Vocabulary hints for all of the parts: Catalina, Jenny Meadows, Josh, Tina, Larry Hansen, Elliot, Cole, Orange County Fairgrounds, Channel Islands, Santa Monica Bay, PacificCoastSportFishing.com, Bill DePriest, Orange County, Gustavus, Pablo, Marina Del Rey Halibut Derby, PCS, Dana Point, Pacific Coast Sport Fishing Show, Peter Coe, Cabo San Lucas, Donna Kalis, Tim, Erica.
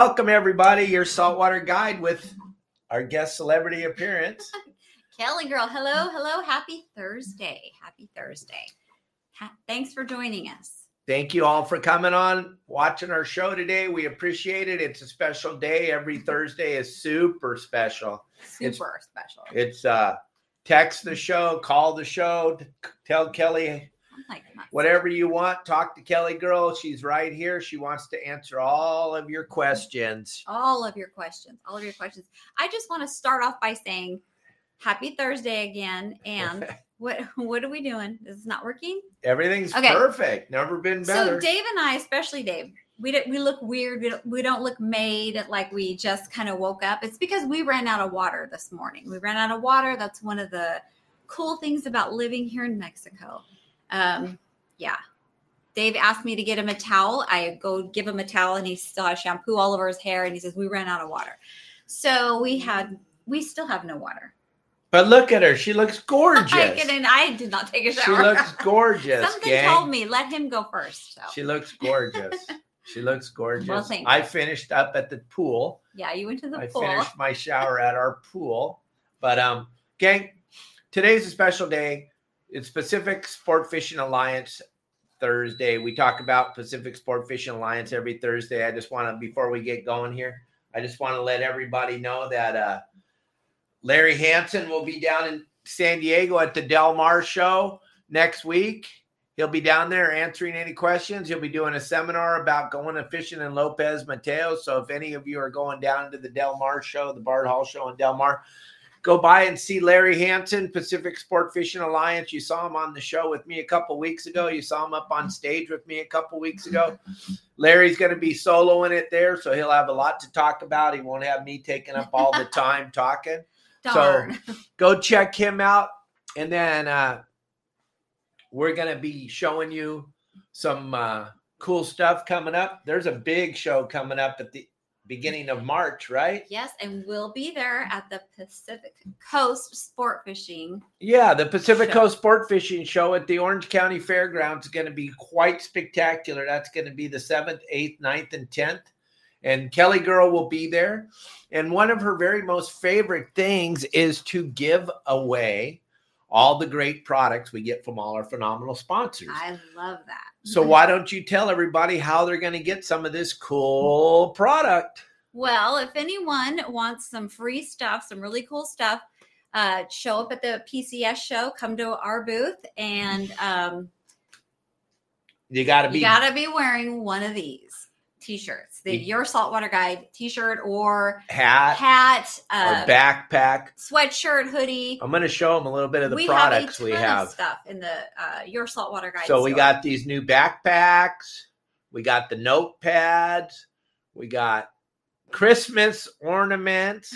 Welcome, everybody. Your Saltwater Guide with our guest celebrity appearance. Kelly Girl, hello. Happy Thursday. Thanks for joining us. Thank you all for coming on, watching our show today. We appreciate it. It's a special day. Every Thursday is super special. It's text the show, call the show, tell Kelly whatever you want. Talk to Kelly Girl. She's right here. She wants to answer all of your questions. All of your questions. I just want to start off by saying happy Thursday again. And what are we doing? Is this not working? Everything's perfect. Never been better. So Dave and I, especially Dave, we look weird. We don't look made like we just kind of woke up. It's because we ran out of water this morning. That's one of the cool things about living here in Mexico. Yeah. Dave asked me to get him a towel. I go give him a towel and he still has shampoo all over his hair. And he says, we ran out of water. So we still have no water. But look at her. She looks gorgeous. I did not take a shower. She looks gorgeous. Something told me, let him go first. So. She looks gorgeous. Well, thank you. Finished up at the pool. Yeah, you went to the pool. I finished my shower at our pool. But, gang, today's a special day. It's Pacific Sport Fishing Alliance Thursday. We talk about Pacific Sport Fishing Alliance every Thursday. I just want to, before we get going here, I just want to let everybody know that Larry Hansen will be down in San Diego at the Del Mar show next week. He'll be down there answering any questions. He'll be doing a seminar about going to fishing in Lopez Mateo. So if any of you are going down to the Del Mar show, the Bard Hall show in Del Mar, go by and see Larry Hansen, Pacific Sport Fishing Alliance. You saw him on the show with me a couple weeks ago. You saw him up on stage with me a couple weeks ago. Larry's going to be soloing it there, so he'll have a lot to talk about. He won't have me taking up all the time talking. Darn. So go check him out. And then we're going to be showing you some cool stuff coming up. There's a big show coming up at the beginning of March, right? Yes, and we'll be there at the Pacific Coast Sport Fishing. Yeah, the Pacific Coast Sport Fishing Show at the Orange County Fairgrounds is going to be quite spectacular. That's going to be the 7th, 8th, 9th, and 10th. And Kelly Girl will be there. And one of her very most favorite things is to give away all the great products we get from all our phenomenal sponsors. I love that. So why don't you tell everybody how they're going to get some of this cool product? Well, if anyone wants some free stuff, some really cool stuff, show up at the PCS show, come to our booth, and you gotta be wearing one of these t-shirts, Your Saltwater Guide t-shirt or hat or backpack, sweatshirt, hoodie. I'm going to show them a little bit of the products we have. We have stuff in the Your Saltwater Guide store. We got these new backpacks. We got the notepads. We got Christmas ornaments.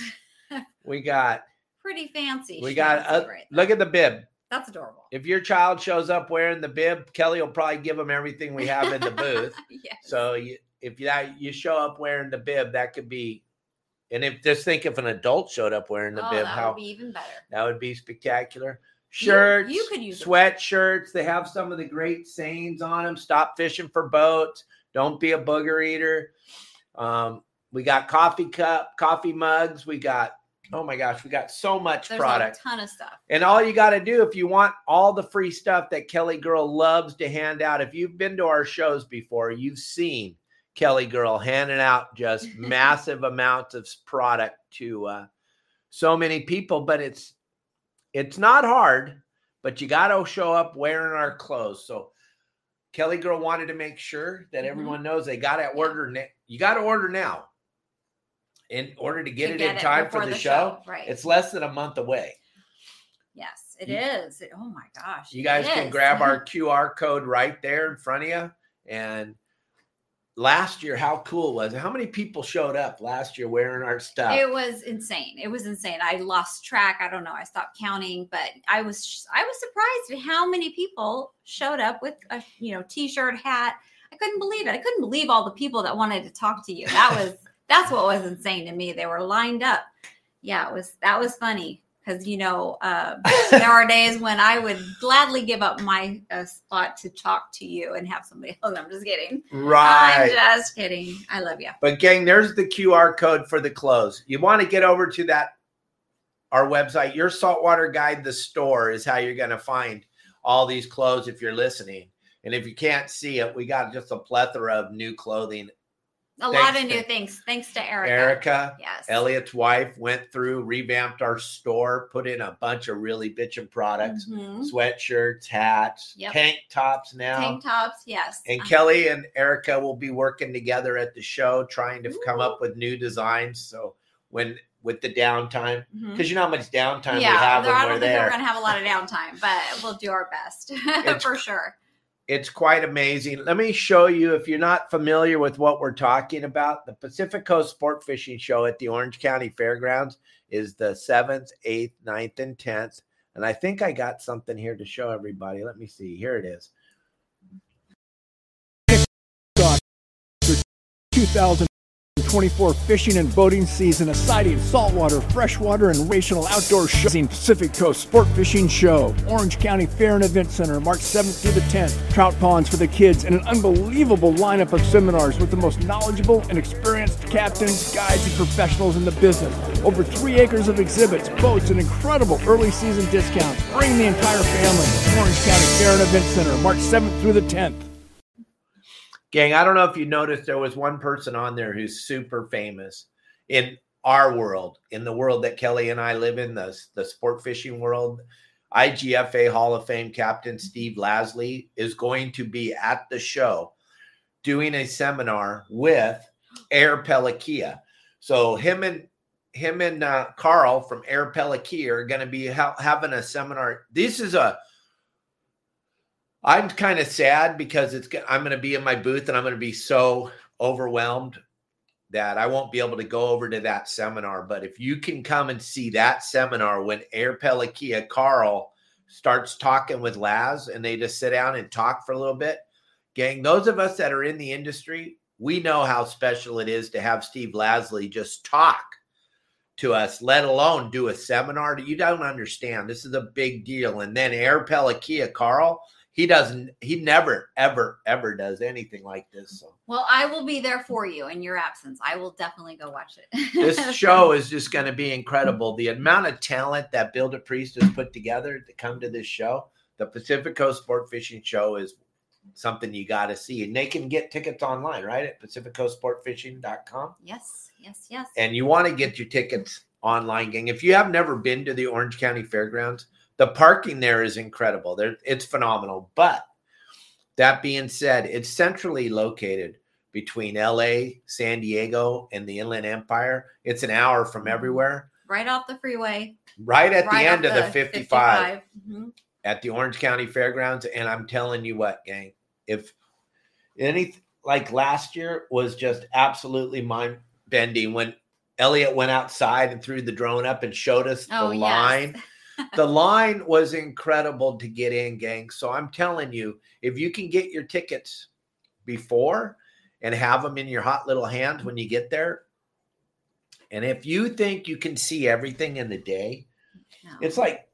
We got pretty fancy. We got look at the bib. That's adorable. If your child shows up wearing the bib, Kelly will probably give them everything we have in the booth. Yes. So if you show up wearing the bib, that could be, and if an adult showed up wearing the bib, that would be even better. That would be spectacular. Shirts, you could use sweatshirts. They have some of the great sayings on them. Stop fishing for boats. Don't be a booger eater. We got coffee mugs. We got, oh my gosh, we got so much product. There's a ton of stuff. And all you got to do, if you want all the free stuff that Kelly Girl loves to hand out, if you've been to our shows before, you've seen Kelly Girl handing out just massive amounts of product to so many people, but it's not hard, but you got to show up wearing our clothes. So Kelly Girl wanted to make sure that everyone knows they got to order. You got to order now in order to get it in time for the show. Right. It's less than a month away. Yes, it is. Oh my gosh. You guys can grab our QR code right there in front of you and last year, how cool was it? How many people showed up last year wearing our stuff? It was insane. It was insane. I lost track. I don't know. I stopped counting, but I was surprised at how many people showed up with a, you know, t-shirt, hat. I couldn't believe it. I couldn't believe all the people that wanted to talk to you. That's what was insane to me. They were lined up. Yeah, that was funny. Because, you know, there are days when I would gladly give up my spot to talk to you and have somebody else. I'm just kidding. Right. I'm just kidding. I love you. But, gang, there's the QR code for the clothes. You want to get over to our website. Your Saltwater Guide, the store, is how you're going to find all these clothes if you're listening. And if you can't see it, we got just a plethora of new clothing. A lot of new things. Thanks to Erica. Yes. Elliot's wife went through, revamped our store, put in a bunch of really bitchin' products, sweatshirts, hats, tank tops now. Tank tops, yes. And Kelly and Erica will be working together at the show, trying to come up with new designs. So with the downtime, because you know how much downtime we have when we're there. We're going to have a lot of downtime, but we'll do our best for sure. It's quite amazing. Let me show you, if you're not familiar with what we're talking about, the Pacific Coast Sport Fishing Show at the Orange County Fairgrounds is the 7th, 8th, 9th, and 10th. And I think I got something here to show everybody. Let me see. Here it is. 2024 fishing and boating season, a sighting, saltwater, freshwater, and recreational outdoor show. Pacific Coast Sport Fishing Show, Orange County Fair and Event Center, March 7th through the 10th. Trout ponds for the kids and an unbelievable lineup of seminars with the most knowledgeable and experienced captains, guides, and professionals in the business. Over 3 acres of exhibits, boats, and incredible early season discounts. Bring the entire family. Orange County Fair and Event Center, March 7th through the 10th. Gang, I don't know if you noticed, there was one person on there who's super famous in our world, in the world that Kelly and I live in, the sport fishing world. IGFA Hall of Fame Captain Steve Lasley is going to be at the show doing a seminar with Air Pelikia. So him and Carl from Air Pelikia are going to be having a seminar. I'm kind of sad because I'm going to be in my booth and I'm going to be so overwhelmed that I won't be able to go over to that seminar. But if you can come and see that seminar when Air Pelikia Carl starts talking with Laz and they just sit down and talk for a little bit, gang, those of us that are in the industry, we know how special it is to have Steve Lasley just talk to us, let alone do a seminar. You don't understand. This is a big deal. And then Air Pelikia Carl, he never, ever, ever does anything like this. So. Well, I will be there for you in your absence. I will definitely go watch it. This show is just going to be incredible. The amount of talent that Build a Priest has put together to come to this show, the Pacific Coast Sport Fishing Show, is something you got to see. And they can get tickets online, right, at pacificcoastsportfishing.com? Yes, yes, yes. And you want to get your tickets online, gang. If you have never been to the Orange County Fairgrounds, the parking there is incredible. It's phenomenal. But that being said, it's centrally located between L.A., San Diego, and the Inland Empire. It's an hour from everywhere. Right off the freeway. Right the end of the 55. At the Orange County Fairgrounds. And I'm telling you what, gang, if anything like last year was just absolutely mind-bending when Elliot went outside and threw the drone up and showed us the line. Yes. The line was incredible to get in, gang. So I'm telling you, if you can get your tickets before and have them in your hot little hands when you get there, and if you think you can see everything in the day, it's like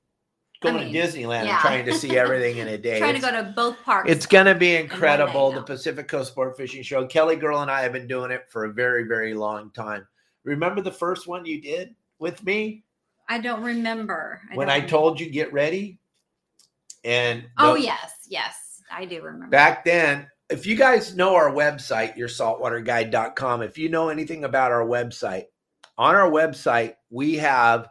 going to Disneyland and trying to see everything in a day. Trying to go to both parks. It's going to be incredible, the Pacific Coast Sport Fishing Show. Kelly Girl and I have been doing it for a very, very long time. Remember the first one you did with me? I don't remember. I told you get ready. Yes, I do remember. Back then, if you guys know our website, yoursaltwaterguide.com, if you know anything about our website, on our website, we have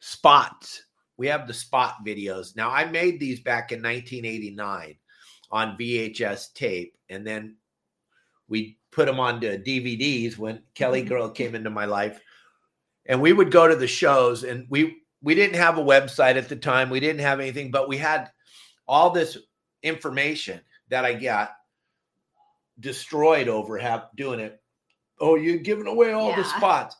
spots. We have the spot videos. Now, I made these back in 1989 on VHS tape, and then we put them onto DVDs when Kelly Girl came into my life. And we would go to the shows, and we didn't have a website at the time. We didn't have anything, but we had all this information that I got destroyed over doing it. Oh, you're giving away all the spots.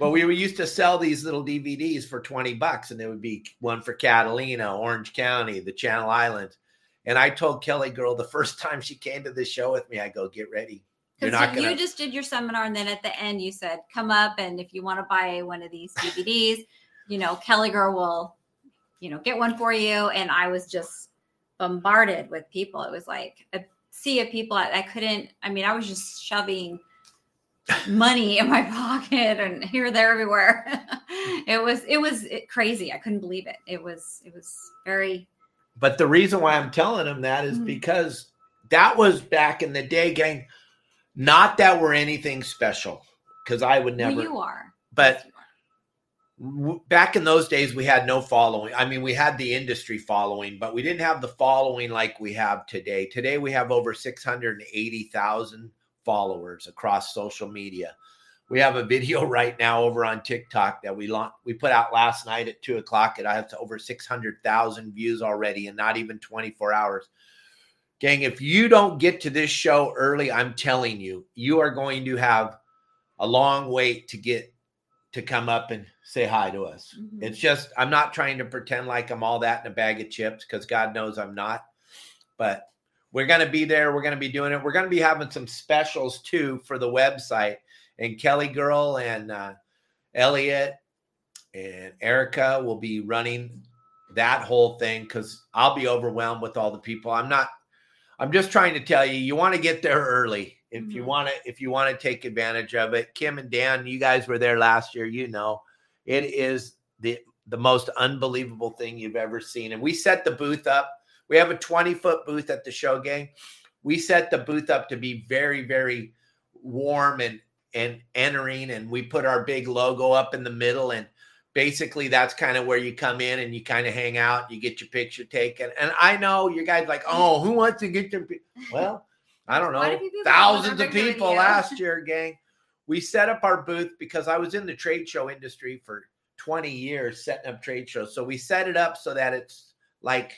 But we were used to sell these little DVDs for $20, and there would be one for Catalina, Orange County, the Channel Islands. And I told Kelly Girl the first time she came to the show with me, I go, get ready. You just did your seminar, and then at the end you said, come up, and if you want to buy one of these DVDs, you know, Kelly Girl will, you know, get one for you. And I was just bombarded with people. It was like a sea of people. I couldn't, I mean, I was just shoving money in my pocket and here, there, everywhere. It was crazy. I couldn't believe it. It was very. But the reason why I'm telling them that is because that was back in the day, gang. Not that we're anything special, because I would never. Well, you are. But back in those days, we had no following. I mean, we had the industry following, but we didn't have the following like we have today. Today, we have over 680,000 followers across social media. We have a video right now over on TikTok that we put out last night at 2 o'clock, and I have over 600,000 views already in not even 24 hours. Gang, if you don't get to this show early, I'm telling you, you are going to have a long wait to get to come up and say hi to us. Mm-hmm. It's just, I'm not trying to pretend like I'm all that in a bag of chips, because God knows I'm not. But we're going to be there. We're going to be doing it. We're going to be having some specials, too, for the website. And Kelly Girl and Elliot and Erica will be running that whole thing, because I'll be overwhelmed with all the people. I'm just trying to tell you, you want to get there early if you want to take advantage of it. Kim and Dan, you guys were there last year. You know, it is the most unbelievable thing you've ever seen. And we set the booth up. We have a 20-foot booth at the show, gang. We set the booth up to be very, very warm and entering. And we put our big logo up in the middle. And basically, that's kind of where you come in and you kind of hang out. You get your picture taken. And I know you guys like, oh, who wants to get their picture? Well, I don't know. Thousands of people last year, gang. We set up our booth because I was in the trade show industry for 20 years setting up trade shows. So we set it up so that it's like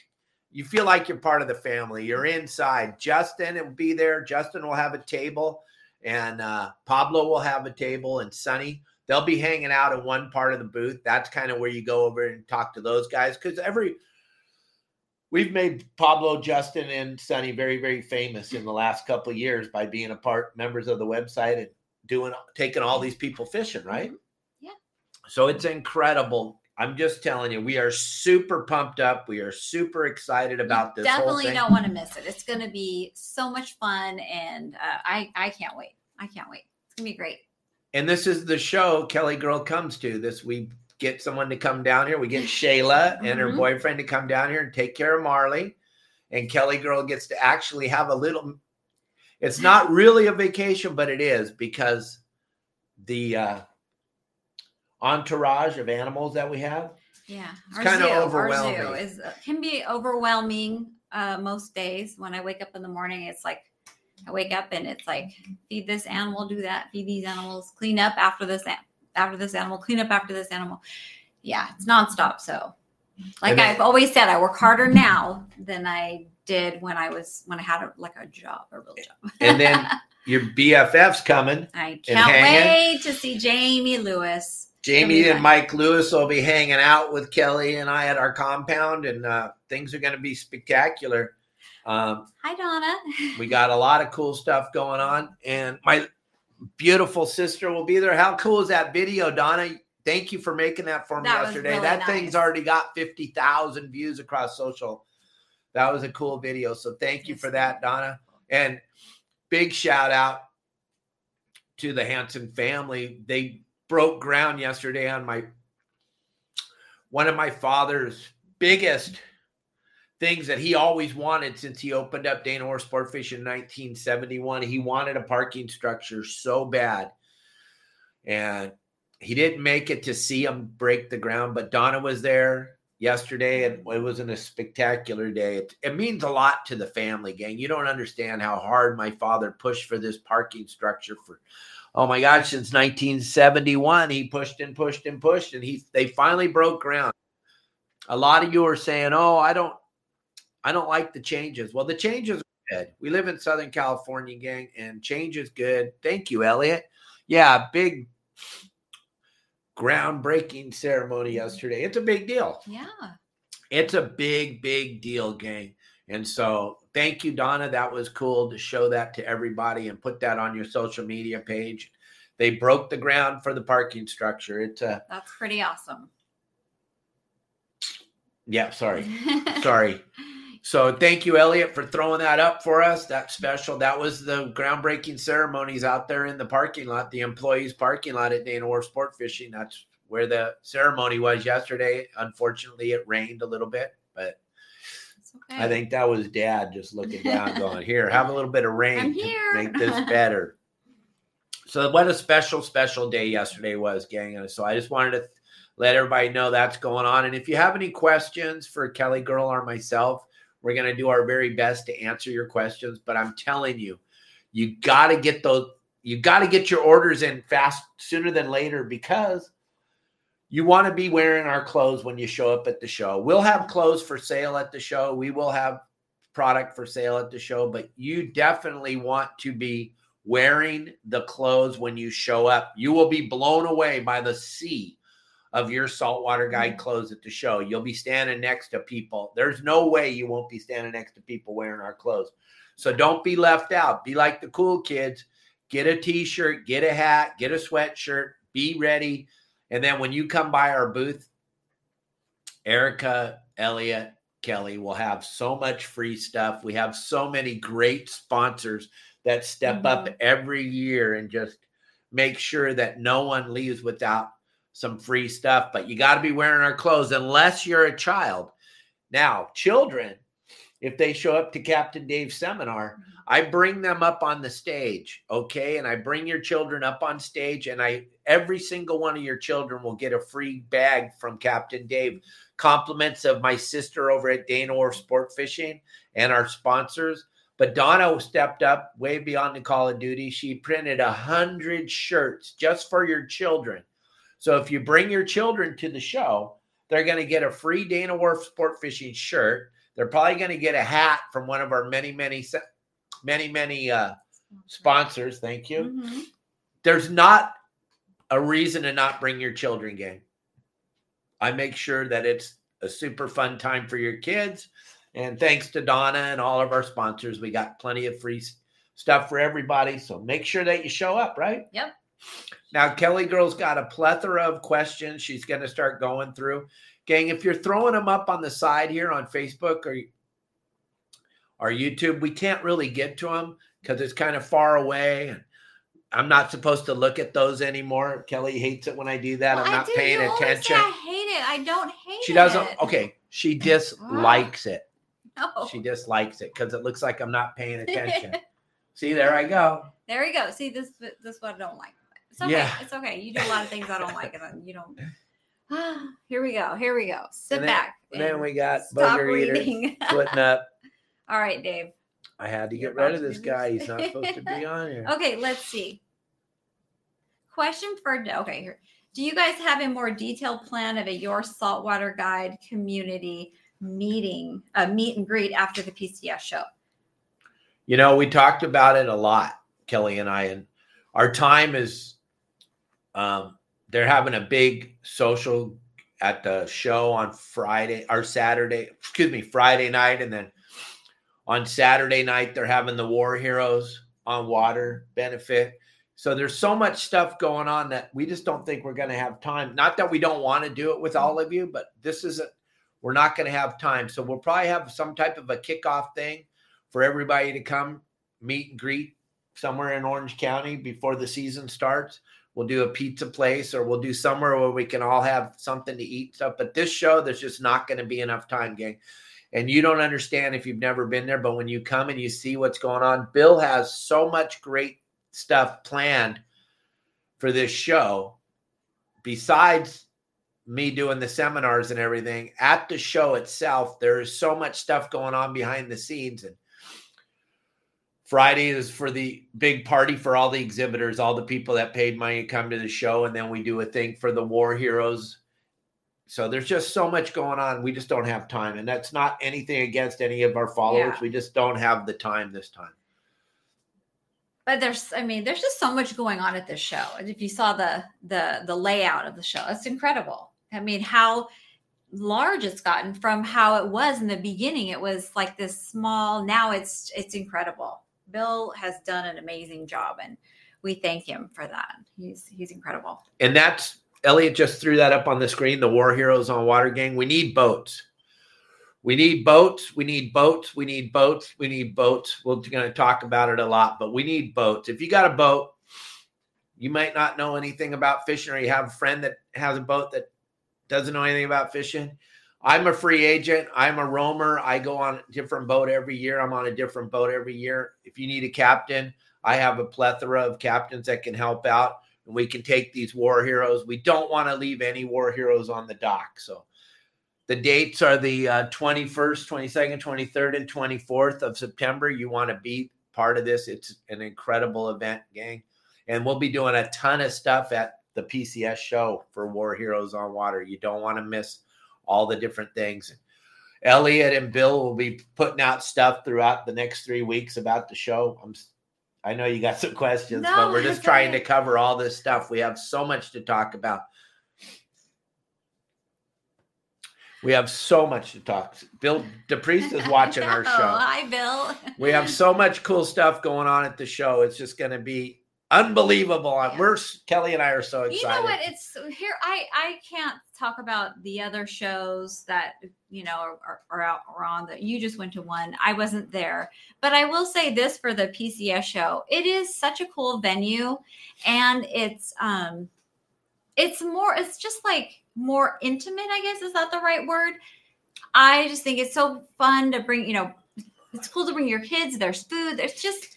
you feel like you're part of the family. You're inside. Justin will be there. Justin will have a table. And Pablo will have a table. And Sonny. They'll be hanging out in one part of the booth. That's kind of where you go over and talk to those guys. Because we've made Pablo, Justin, and Sonny very, very famous in the last couple of years by being members of the website and taking all these people fishing, right? Yeah. So it's incredible. I'm just telling you, we are super pumped up. We are super excited about this whole thing. Definitely don't want to miss it. It's going to be so much fun, and I can't wait. I can't wait. It's going to be great. And this is the show Kelly Girl comes to. We get someone to come down here. We get Shayla and her boyfriend to come down here and take care of Marley. And Kelly Girl gets to actually have a little, it's not really a vacation, but it is, because the entourage of animals that we have. Yeah. It's kind of overwhelming. Our zoo can be overwhelming most days. When I wake up in the morning, it's like, I wake up and it's like, feed this animal, do that, feed these animals, clean up after this animal, clean up after this animal. Yeah, it's nonstop. So like I've always said, I work harder now than I did when I had a real job. And then your BFF's coming. I can't wait to see Jamie Lewis. Jamie and Mike Lewis will be hanging out with Kelly and I at our compound, and things are going to be spectacular. Hi, Donna. We got a lot of cool stuff going on, and my beautiful sister will be there. How cool is that video, Donna? Thank you for making that for me yesterday. Really that nice. Thing's already got 50,000 views across social. That was a cool video. So thank you for that, Donna. And big shout out to the Hansen family. They broke ground yesterday on one of my father's biggest things that he always wanted since he opened up Dana Wharf Sportfish in 1971. He wanted a parking structure so bad. And he didn't make it to see him break the ground, but Donna was there yesterday, and it was a spectacular day. It means a lot to the family, gang. You don't understand how hard my father pushed for this parking structure for, oh my gosh, since 1971. He pushed and pushed and pushed, and they finally broke ground. A lot of you are saying, oh, I don't like the changes. Well, the changes good. We live in Southern California, gang, and change is good. Thank you, Elliot. Yeah, big groundbreaking ceremony yesterday. It's a big deal. Yeah. It's a big, big deal, gang. And so thank you, Donna. That was cool to show that to everybody and put that on your social media page. They broke the ground for the parking structure. It's a That's pretty awesome. Yeah, sorry. So thank you, Elliot, for throwing that up for us. That's special. That was the groundbreaking ceremonies out there in the parking lot, the employees' parking lot at Dana Wharf Sport Fishing. That's where the ceremony was yesterday. Unfortunately, it rained a little bit, but okay. I think that was Dad just looking down going, here, have a little bit of rain to make this better. So what a special, special day yesterday was, gang. So I just wanted to let everybody know that's going on. And if you have any questions for Kelly Girl or myself, we're going to do our very best to answer your questions. But I'm telling you, you got to get those. You got to get your orders in fast, sooner than later, because you want to be wearing our clothes when you show up at the show. We'll have clothes for sale at the show. We will have product for sale at the show. But you definitely want to be wearing the clothes when you show up. You will be blown away by the sea of your Saltwater Guide clothes at the show. You'll be standing next to people. There's no way you won't be standing next to people wearing our clothes. So don't be left out. Be like the cool kids. Get a t-shirt, get a hat, get a sweatshirt, be ready. And then when you come by our booth, Erica, Elliot, Kelly will have so much free stuff. We have so many great sponsors that step up every year and just make sure that no one leaves without some free stuff. But you got to be wearing our clothes unless you're a child. Now, children, if they show up to Captain Dave's seminar, I bring them up on the stage, okay? And I bring your children up on stage, and every single one of your children will get a free bag from Captain Dave. Compliments of my sister over at Dana Wharf Sport Fishing and our sponsors. But Donna stepped up way beyond the call of duty. She printed 100 shirts just for your children. So if you bring your children to the show, they're going to get a free Dana Wharf Sport Fishing shirt. They're probably going to get a hat from one of our many sponsors. Thank you. Mm-hmm. There's not a reason to not bring your children, gang. I make sure that it's a super fun time for your kids. And thanks to Donna and all of our sponsors, we got plenty of free stuff for everybody. So make sure that you show up, right? Yep. Now, Kelly Girl's got a plethora of questions she's going to start going through. Gang, if you're throwing them up on the side here on Facebook or our YouTube, we can't really get to them because it's kind of far away. And I'm not supposed to look at those anymore. Kelly hates it when I do that. Well, I'm not paying attention. I hate it. I don't hate it. She doesn't. Okay. She dislikes it. No. She dislikes it because it looks like I'm not paying attention. See, there I go. There we go. See, this one I don't like. It's okay. Yeah. It's okay. You do a lot of things I don't like, and you don't. Here we go. Sit back. Then we got Booger Eater putting up. All right, Dave. I had to get rid of this guy. He's not supposed to be on here. Okay, let's see. Question for here. Do you guys have a more detailed plan of a Your Saltwater Guide community meeting, a meet and greet after the PCS show? You know, we talked about it a lot, Kelly and I, and our time is they're having a big social at the show on Friday night. And then on Saturday night, they're having the War Heroes on Water benefit. So there's so much stuff going on that we just don't think we're going to have time. Not that we don't want to do it with all of you, but we're not going to have time. So we'll probably have some type of a kickoff thing for everybody to come meet and greet somewhere in Orange County before the season starts. We'll do a pizza place, or we'll do somewhere where we can all have something to eat stuff. But this show, there's just not going to be enough time, gang. And you don't understand if you've never been there, but when you come and you see what's going on, Bill has so much great stuff planned for this show. Besides me doing the seminars and everything, at the show itself, there is so much stuff going on behind the scenes. And Friday is for the big party for all the exhibitors, all the people that paid money to come to the show. And then we do a thing for the War Heroes So there's just so much going on. We just don't have time. And that's not anything against any of our followers. Yeah. We just don't have the time this time. But there's just so much going on at this show. And if you saw the layout of the show, it's incredible. I mean, how large it's gotten from how it was in the beginning. It was like this small, now it's incredible. Bill has done an amazing job, and we thank him for that. He's incredible. And that's, Elliot just threw that up on the screen, the War Heroes on Water gang. We need boats. We need boats. We need boats. We need boats. We need boats. We're going to talk about it a lot, but we need boats. If you got a boat, you might not know anything about fishing, or you have a friend that has a boat that doesn't know anything about fishing. I'm a free agent. I'm a roamer. I go on a different boat every year. I'm on a different boat every year. If you need a captain, I have a plethora of captains that can help out, and we can take these war heroes. We don't want to leave any war heroes on the dock, so. The dates are the 21st, 22nd, 23rd, and 24th of September. You want to be part of this. It's an incredible event, gang. And we'll be doing a ton of stuff at the PCS show for War Heroes on Water. You don't want to miss all the different things. Elliot and Bill will be putting out stuff throughout the next 3 weeks about the show. I know you got some questions, but we're just trying to cover all this stuff. We have so much to talk about. We have so much to talk. Bill DePriest is watching our show. Hi, Bill. We have so much cool stuff going on at the show. It's just going to be unbelievable. Yeah. Kelly and I are so excited. You know what? It's here. I can't talk about the other shows that, you know, are out or on that. You just went to one. I wasn't there, but I will say this for the PCS show. It is such a cool venue, and it's just like, more intimate, I guess. Is that the right word? I just think it's so fun to bring, it's cool to bring your kids. There's food. It's just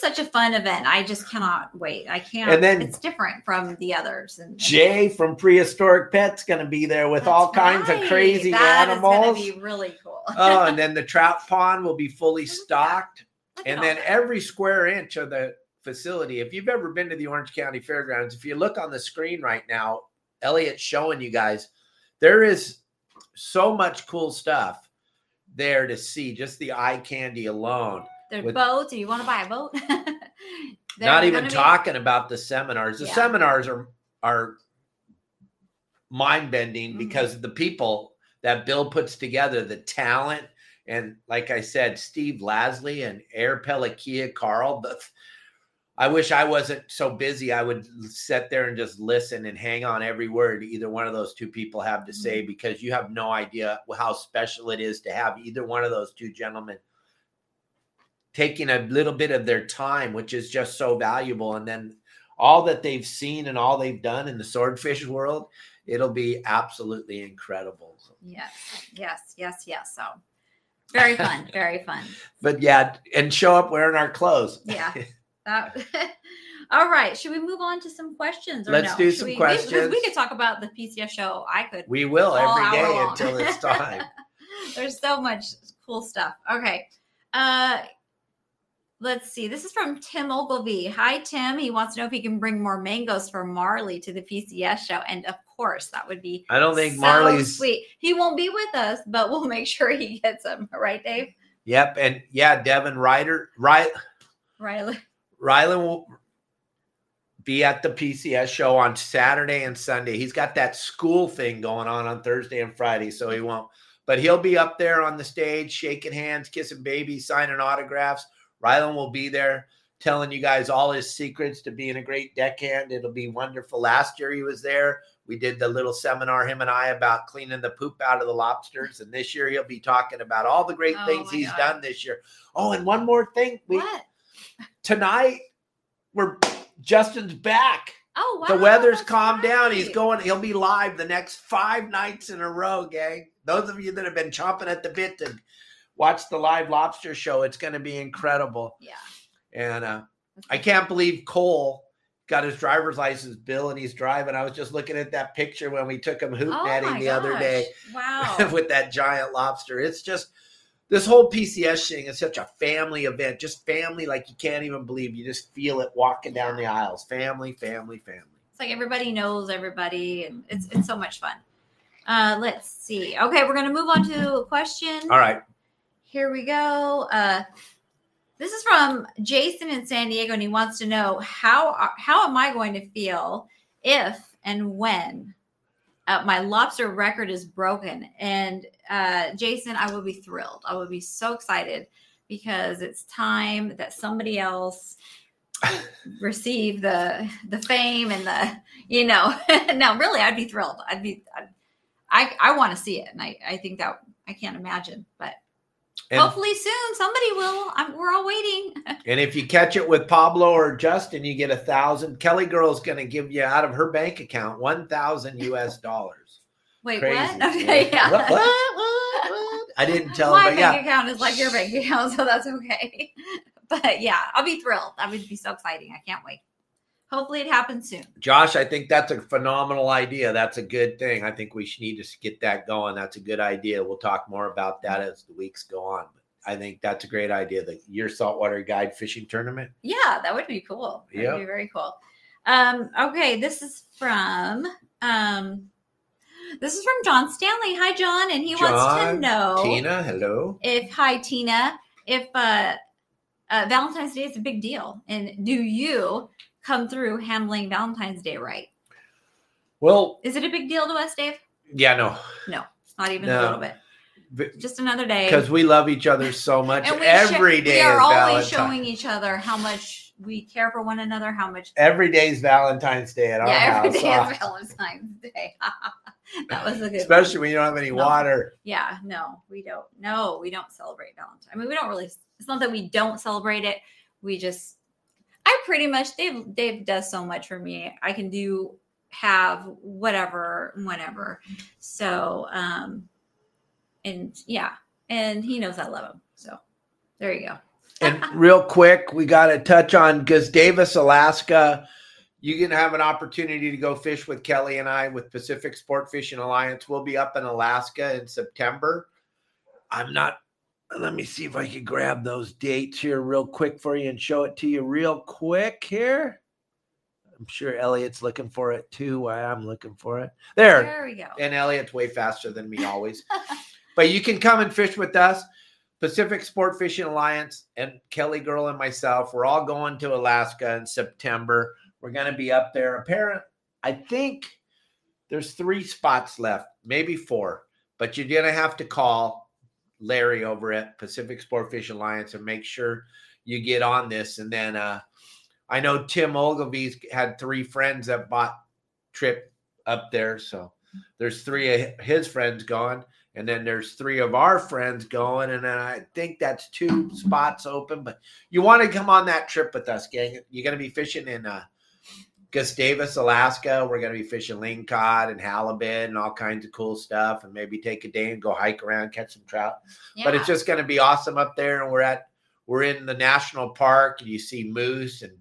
such a fun event. I just cannot wait. I can't. And then it's different from the others. And Jay from Prehistoric Pets going to be there with all kinds of crazy animals. That's going to be really cool. Oh, and then the trout pond will be fully stocked. And then every square inch of the facility. If you've ever been to the Orange County Fairgrounds, if you look on the screen right now, Elliot's showing you guys, there is so much cool stuff there to see. Just the eye candy alone. There's boats. If you want to buy a boat. Not even talking about the seminars. The seminars are mind-bending because of the people that Bill puts together, the talent. And like I said, Steve Lasley and Air Pelikia Carl, I wish I wasn't so busy. I would sit there and just listen and hang on every word either one of those two people have to say, because you have no idea how special it is to have either one of those two gentlemen taking a little bit of their time, which is just so valuable. And then all that they've seen and all they've done in the swordfish world, it'll be absolutely incredible. Yes. So very fun, very fun. But yeah, and show up wearing our clothes. Yeah. All right. Should we move on to some questions? Let's do some questions. We could talk about the PCS show. We will every day until it's time. There's so much cool stuff. Okay. Let's see. This is from Tim Ogilvie. Hi, Tim. He wants to know if he can bring more mangoes for Marley to the PCS show. And of course, that would be I don't think so Marley's sweet. He won't be with us, but we'll make sure he gets them. Right, Dave? Yep. And yeah, Devin Ryder. Rylan will be at the PCS show on Saturday and Sunday. He's got that school thing going on Thursday and Friday, so he won't. But he'll be up there on the stage, shaking hands, kissing babies, signing autographs. Rylan will be there telling you guys all his secrets to being a great deckhand. It'll be wonderful. Last year he was there. We did the little seminar, him and I, about cleaning the poop out of the lobsters. And this year he'll be talking about all the great things he's done this year. Oh, and one more thing. What? Tonight, Justin's back. Oh, wow. The weather's calmed down. He'll be live the next 5 nights in a row, gang. Those of you that have been chomping at the bit to watch the live lobster show, it's going to be incredible. Yeah. And I can't believe Cole got his driver's license, Bill, and he's driving. I was just looking at that picture when we took him hoop netting the other day. Wow. With that giant lobster. It's just... This whole PCS thing is such a family event, just family like you can't even believe. You just feel it walking down the aisles. Family. It's like everybody knows everybody, and it's so much fun. Let's see. Okay, we're going to move on to a question. All right. Here we go. This is from Jason in San Diego, and he wants to know, how am I going to feel if and when my lobster record is broken? And Jason, I will be thrilled. I will be so excited because it's time that somebody else receive the fame and the, you know. No, really, I'd be thrilled. I want to see it, and I think that I can't imagine, but. And hopefully soon somebody will. We're all waiting. And if you catch it with Pablo or Justin, you get 1,000. Kelly Girl's going to give you out of her bank account $1,000 US. Wait, crazy. What? Okay, yeah. What? I didn't tell him. My bank account is like your bank account, so that's okay. But yeah, I'll be thrilled. That would be so exciting. I can't wait. Hopefully it happens soon. Josh, I think that's a phenomenal idea. That's a good thing. I think we need to get that going. That's a good idea. We'll talk more about that as the weeks go on. I think that's a great idea. The Your Saltwater Guide Fishing Tournament. Yeah, that would be cool. That would be very cool. Okay, this is from John Stanley. Hi, John. And he wants to know. Tina, hello. If Valentine's Day is a big deal. And do you come through handling Valentine's Day right? Well, is it a big deal to us, Dave? Yeah, no, not even a little bit. But just another day, because we love each other so much. And every day we are always showing each other how much we care for one another. How much every day is Valentine's Day at our house. Every day is Valentine's Day. That was a good, especially one. When you don't have any water. Yeah, no, we don't. No, we don't celebrate Valentine's. I mean, we don't really. It's not that we don't celebrate it. We just. I pretty much, Dave does so much for me. I can have whatever, whenever. So, and he knows I love him. So there you go. And real quick, we got to touch on, because Davis, Alaska, you can have an opportunity to go fish with Kelly and I with Pacific Sport Fishing Alliance. We'll be up in Alaska in September. Let me see if I can grab those dates here real quick for you and show it to you real quick here. I'm sure Elliot's looking for it too, while I'm looking for it. There we go. And Elliot's way faster than me always. But you can come and fish with us, Pacific Sport Fishing Alliance, and Kelly Girl and myself. We're all going to Alaska in September. We're going to be up there. I think there's 3 spots left, maybe 4. But you're going to have to call Larry over at Pacific Sport Fish Alliance and make sure you get on this. And then I know Tim Ogilvie's had 3 friends that bought trip up there. So there's 3 of his friends going, and then there's 3 of our friends going. And then I think that's 2 spots open, but you want to come on that trip with us, gang. You're going to be fishing in Gustavus, Alaska. We're going to be fishing ling cod and halibut and all kinds of cool stuff, and maybe take a day and go hike around, catch some trout. Yeah. But it's just going to be awesome up there. And we're in the national park, and you see moose and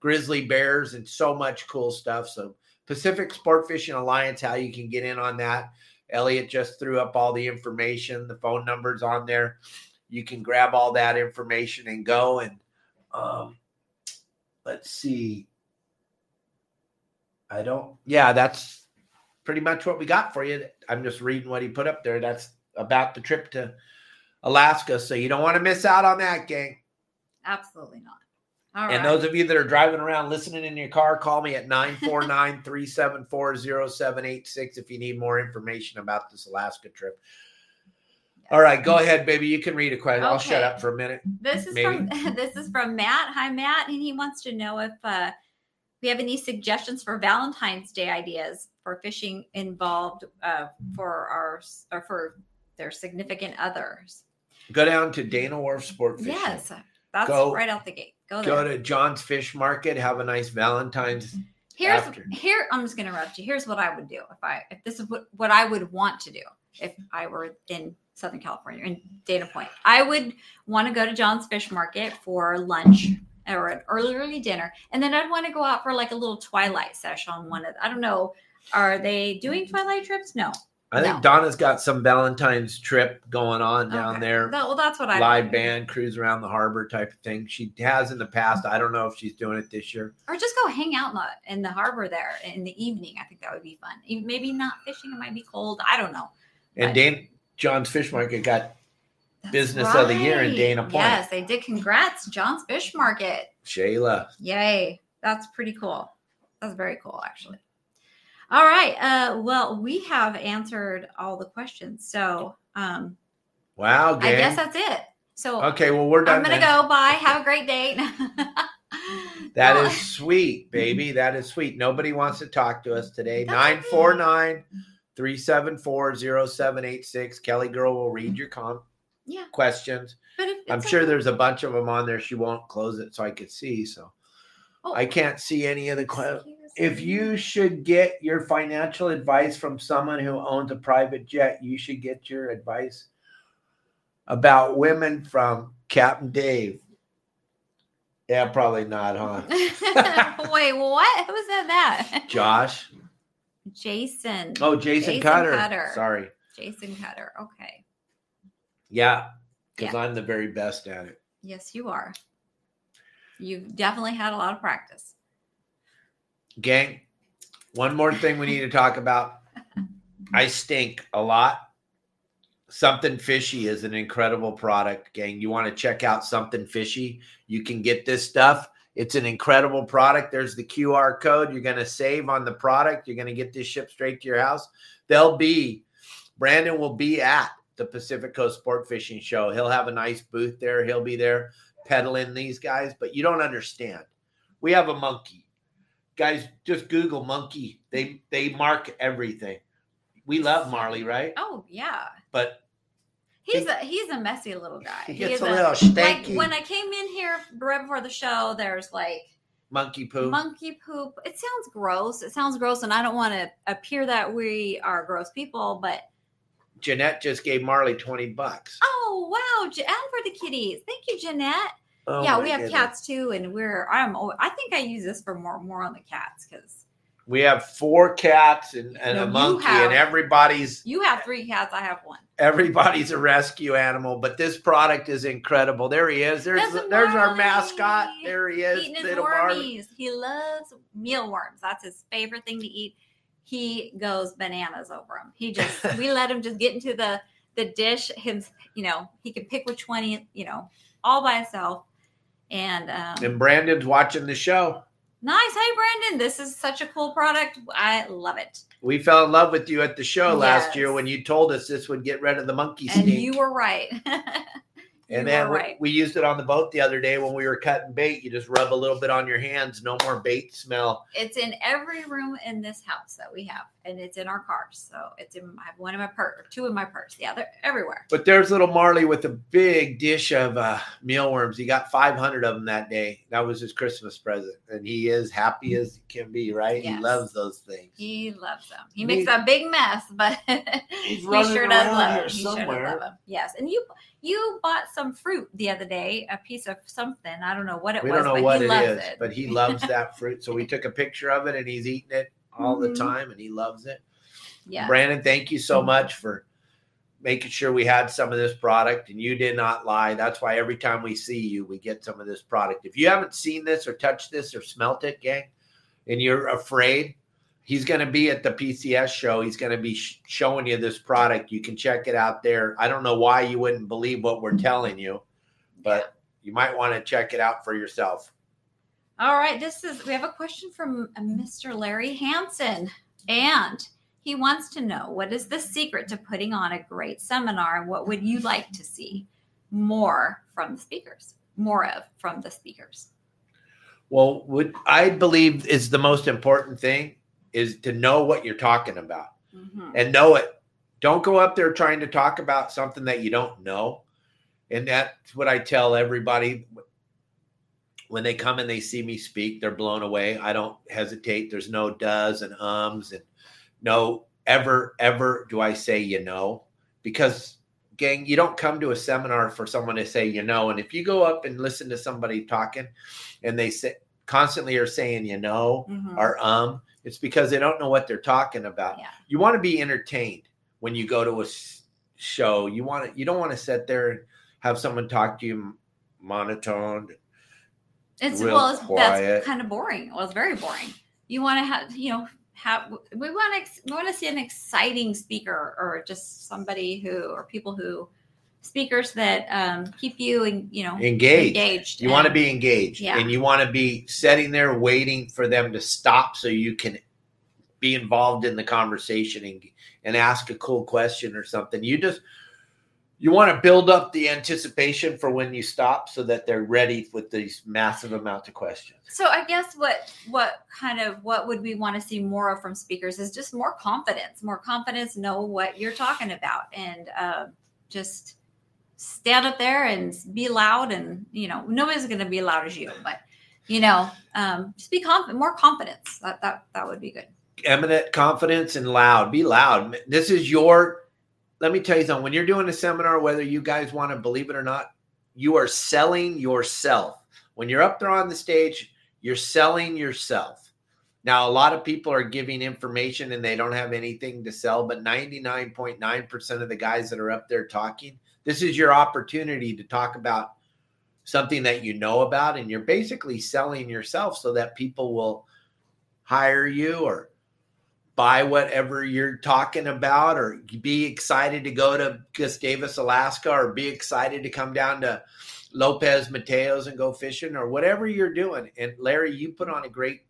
grizzly bears and so much cool stuff. So Pacific Sport Fishing Alliance, how you can get in on that. Elliot just threw up all the information. The phone number's on there. You can grab all that information and go. And let's see. That's pretty much what we got for you. I'm just reading what he put up there. That's about the trip to Alaska. So you don't want to miss out on that, gang. Absolutely not. All right. And those of you that are driving around listening in your car, call me at 949-374-0786 if you need more information about this Alaska trip. Yes. All right, go ahead, baby. You can read a question. Okay. I'll shut up for a minute. This is from Matt. Hi, Matt. And he wants to know if we have any suggestions for Valentine's Day ideas for fishing involved for their significant others. Go down to Dana Wharf Sportfish. Yes, that's right out the gate. Go to John's Fish Market. Have a nice Valentine's. Here, I'm just going to interrupt you. Here's what I would do if this is what I would want to do if I were in Southern California in Dana Point. I would want to go to John's Fish Market for lunch or an early dinner. And then I'd want to go out for like a little twilight session on one of, I don't know. Are they doing twilight trips? No. I think Donna's got some Valentine's trip going on down there. Well, that's what I live band, cruise around the harbor type of thing. She has in the past. I don't know if she's doing it this year. Or just go hang out in the harbor there in the evening. I think that would be fun. Maybe not fishing. It might be cold. I don't know. And Dan, John's Fish Market got business of the year in Dana Point. Yes, they did. Congrats, John's Fish Market. Shayla. Yay. That's pretty cool. That's very cool, actually. All right. Well, we have answered all the questions. So, wow, gang. I guess that's it. So, okay. Well, we're done. I'm going to go. Bye. Have a great day. That is sweet, baby. That is sweet. Nobody wants to talk to us today. 949-374-0786. Kelly Girl will read your questions. But I'm sure there's a bunch of them on there. She won't close it so I could see. So, I can't see any of the questions. If you should get your financial advice from someone who owns a private jet, you should get your advice about women from Captain Dave. Yeah, probably not, huh? Wait, what? Who said that? Josh. Jason. Oh, Jason Cutter. Sorry. Jason Cutter. Okay. Yeah, because I'm the very best at it. Yes, you are. You've definitely had a lot of practice. Gang, one more thing we need to talk about. I stink a lot. Something Fishy is an incredible product, gang. You want to check out Something Fishy? You can get this stuff. It's an incredible product. There's the QR code. You're going to save on the product. You're going to get this shipped straight to your house. Brandon will be at the Pacific Coast Sport Fishing Show. He'll have a nice booth there. He'll be there peddling these guys, but you don't understand. We have a monkey. Guys, just Google monkey. They mark everything. We love Marley, right? Oh yeah. But he's a messy little guy. He gets a little stanky. Like when I came in here right before the show, there's like monkey poop. Monkey poop. It sounds gross. And I don't want to appear that we are gross people, but Jeanette just gave Marley $20. Oh wow! And for the kitties, thank you, Jeanette. Oh yeah, we have cats too, and I think I use this for more on the cats because we have 4 cats and a monkey, and everybody's. You have 3 cats. I have 1. Everybody's a rescue animal, but this product is incredible. There he is. There's our mascot. There he is. Eating his wormies. He loves mealworms. That's his favorite thing to eat. He goes bananas over them. We let him just get into the dish. He can pick which one. All by himself. And Brandon's watching the show. Nice. Hey, Brandon. This is such a cool product. I love it. We fell in love with you at the show last year when you told us this would get rid of the monkey stink. And you were right. We used it on the boat the other day when we were cutting bait. You just rub a little bit on your hands. No more bait smell. It's in every room in this house that we have. And it's in our cars. So I have one in my purse, 2 in my purse. Yeah, they're everywhere. But there's little Marley with a big dish of mealworms. He got 500 of them that day. That was his Christmas present. And he is happy as he can be, right? Yes. He loves those things. He loves them. He makes a big mess, but he sure does love them. Yes. And you bought some fruit the other day, a piece of something. I don't know what it was. We don't know what it is, but he loves that fruit. So we took a picture of it, and he's eating it all the time, and he loves it. Yeah. Brandon, thank you so much for making sure we had some of this product, and you did not lie. That's why every time we see you, we get some of this product. If you haven't seen this or touched this or smelt it, gang, and you're afraid, he's going to be at the PCS show. He's going to be showing you this product. You can check it out there. I don't know why you wouldn't believe what we're telling you, but you might want to check it out for yourself. All right, we have a question from Mr. Larry Hansen, and he wants to know, what is the secret to putting on a great seminar, and what would you like to see more of from the speakers? Well, what I believe is the most important thing is to know what you're talking about and know it. Don't go up there trying to talk about something that you don't know, and that's what I tell everybody. When they come and they see me speak, they're blown away. I don't hesitate. There's no does and ums and no ever do I say, because gang, you don't come to a seminar for someone to say, and if you go up and listen to somebody talking and they say, constantly are saying, or it's because they don't know what they're talking about. Yeah. You want to be entertained. when you go to a show, you want to, you don't want to sit there and have someone talk to you monotoned. It's real quiet. That's kind of boring. Well, it's very boring. You want to have, you know, we want to see an exciting speaker, or just somebody who, or people who, speakers that keep you, and you know, engaged. You want to be engaged, yeah. And you want to be sitting there waiting for them to stop so you can be involved in the conversation and ask a cool question or something. You want to build up the anticipation for when you stop so that they're ready with these massive amounts of questions. So I guess what would we want to see more of from speakers is just more confidence, know what you're talking about, and just stand up there and be loud. And, you know, nobody's going to be loud as you, but, you know, just be confident, more confidence. That would be good. Eminent confidence and loud. Be loud. This is your... Let me tell you something. When you're doing a seminar, whether you guys want to believe it or not, you are selling yourself. When you're up there on the stage, you're selling yourself. Now, a lot of people are giving information and they don't have anything to sell, but 99.9% of the guys that are up there talking, this is your opportunity to talk about something that you know about, and you're basically selling yourself so that people will hire you or buy whatever you're talking about, or be excited to go to Gustavus, Alaska, or be excited to come down to Lopez Mateo's and go fishing, or whatever you're doing. And Larry, you put on a great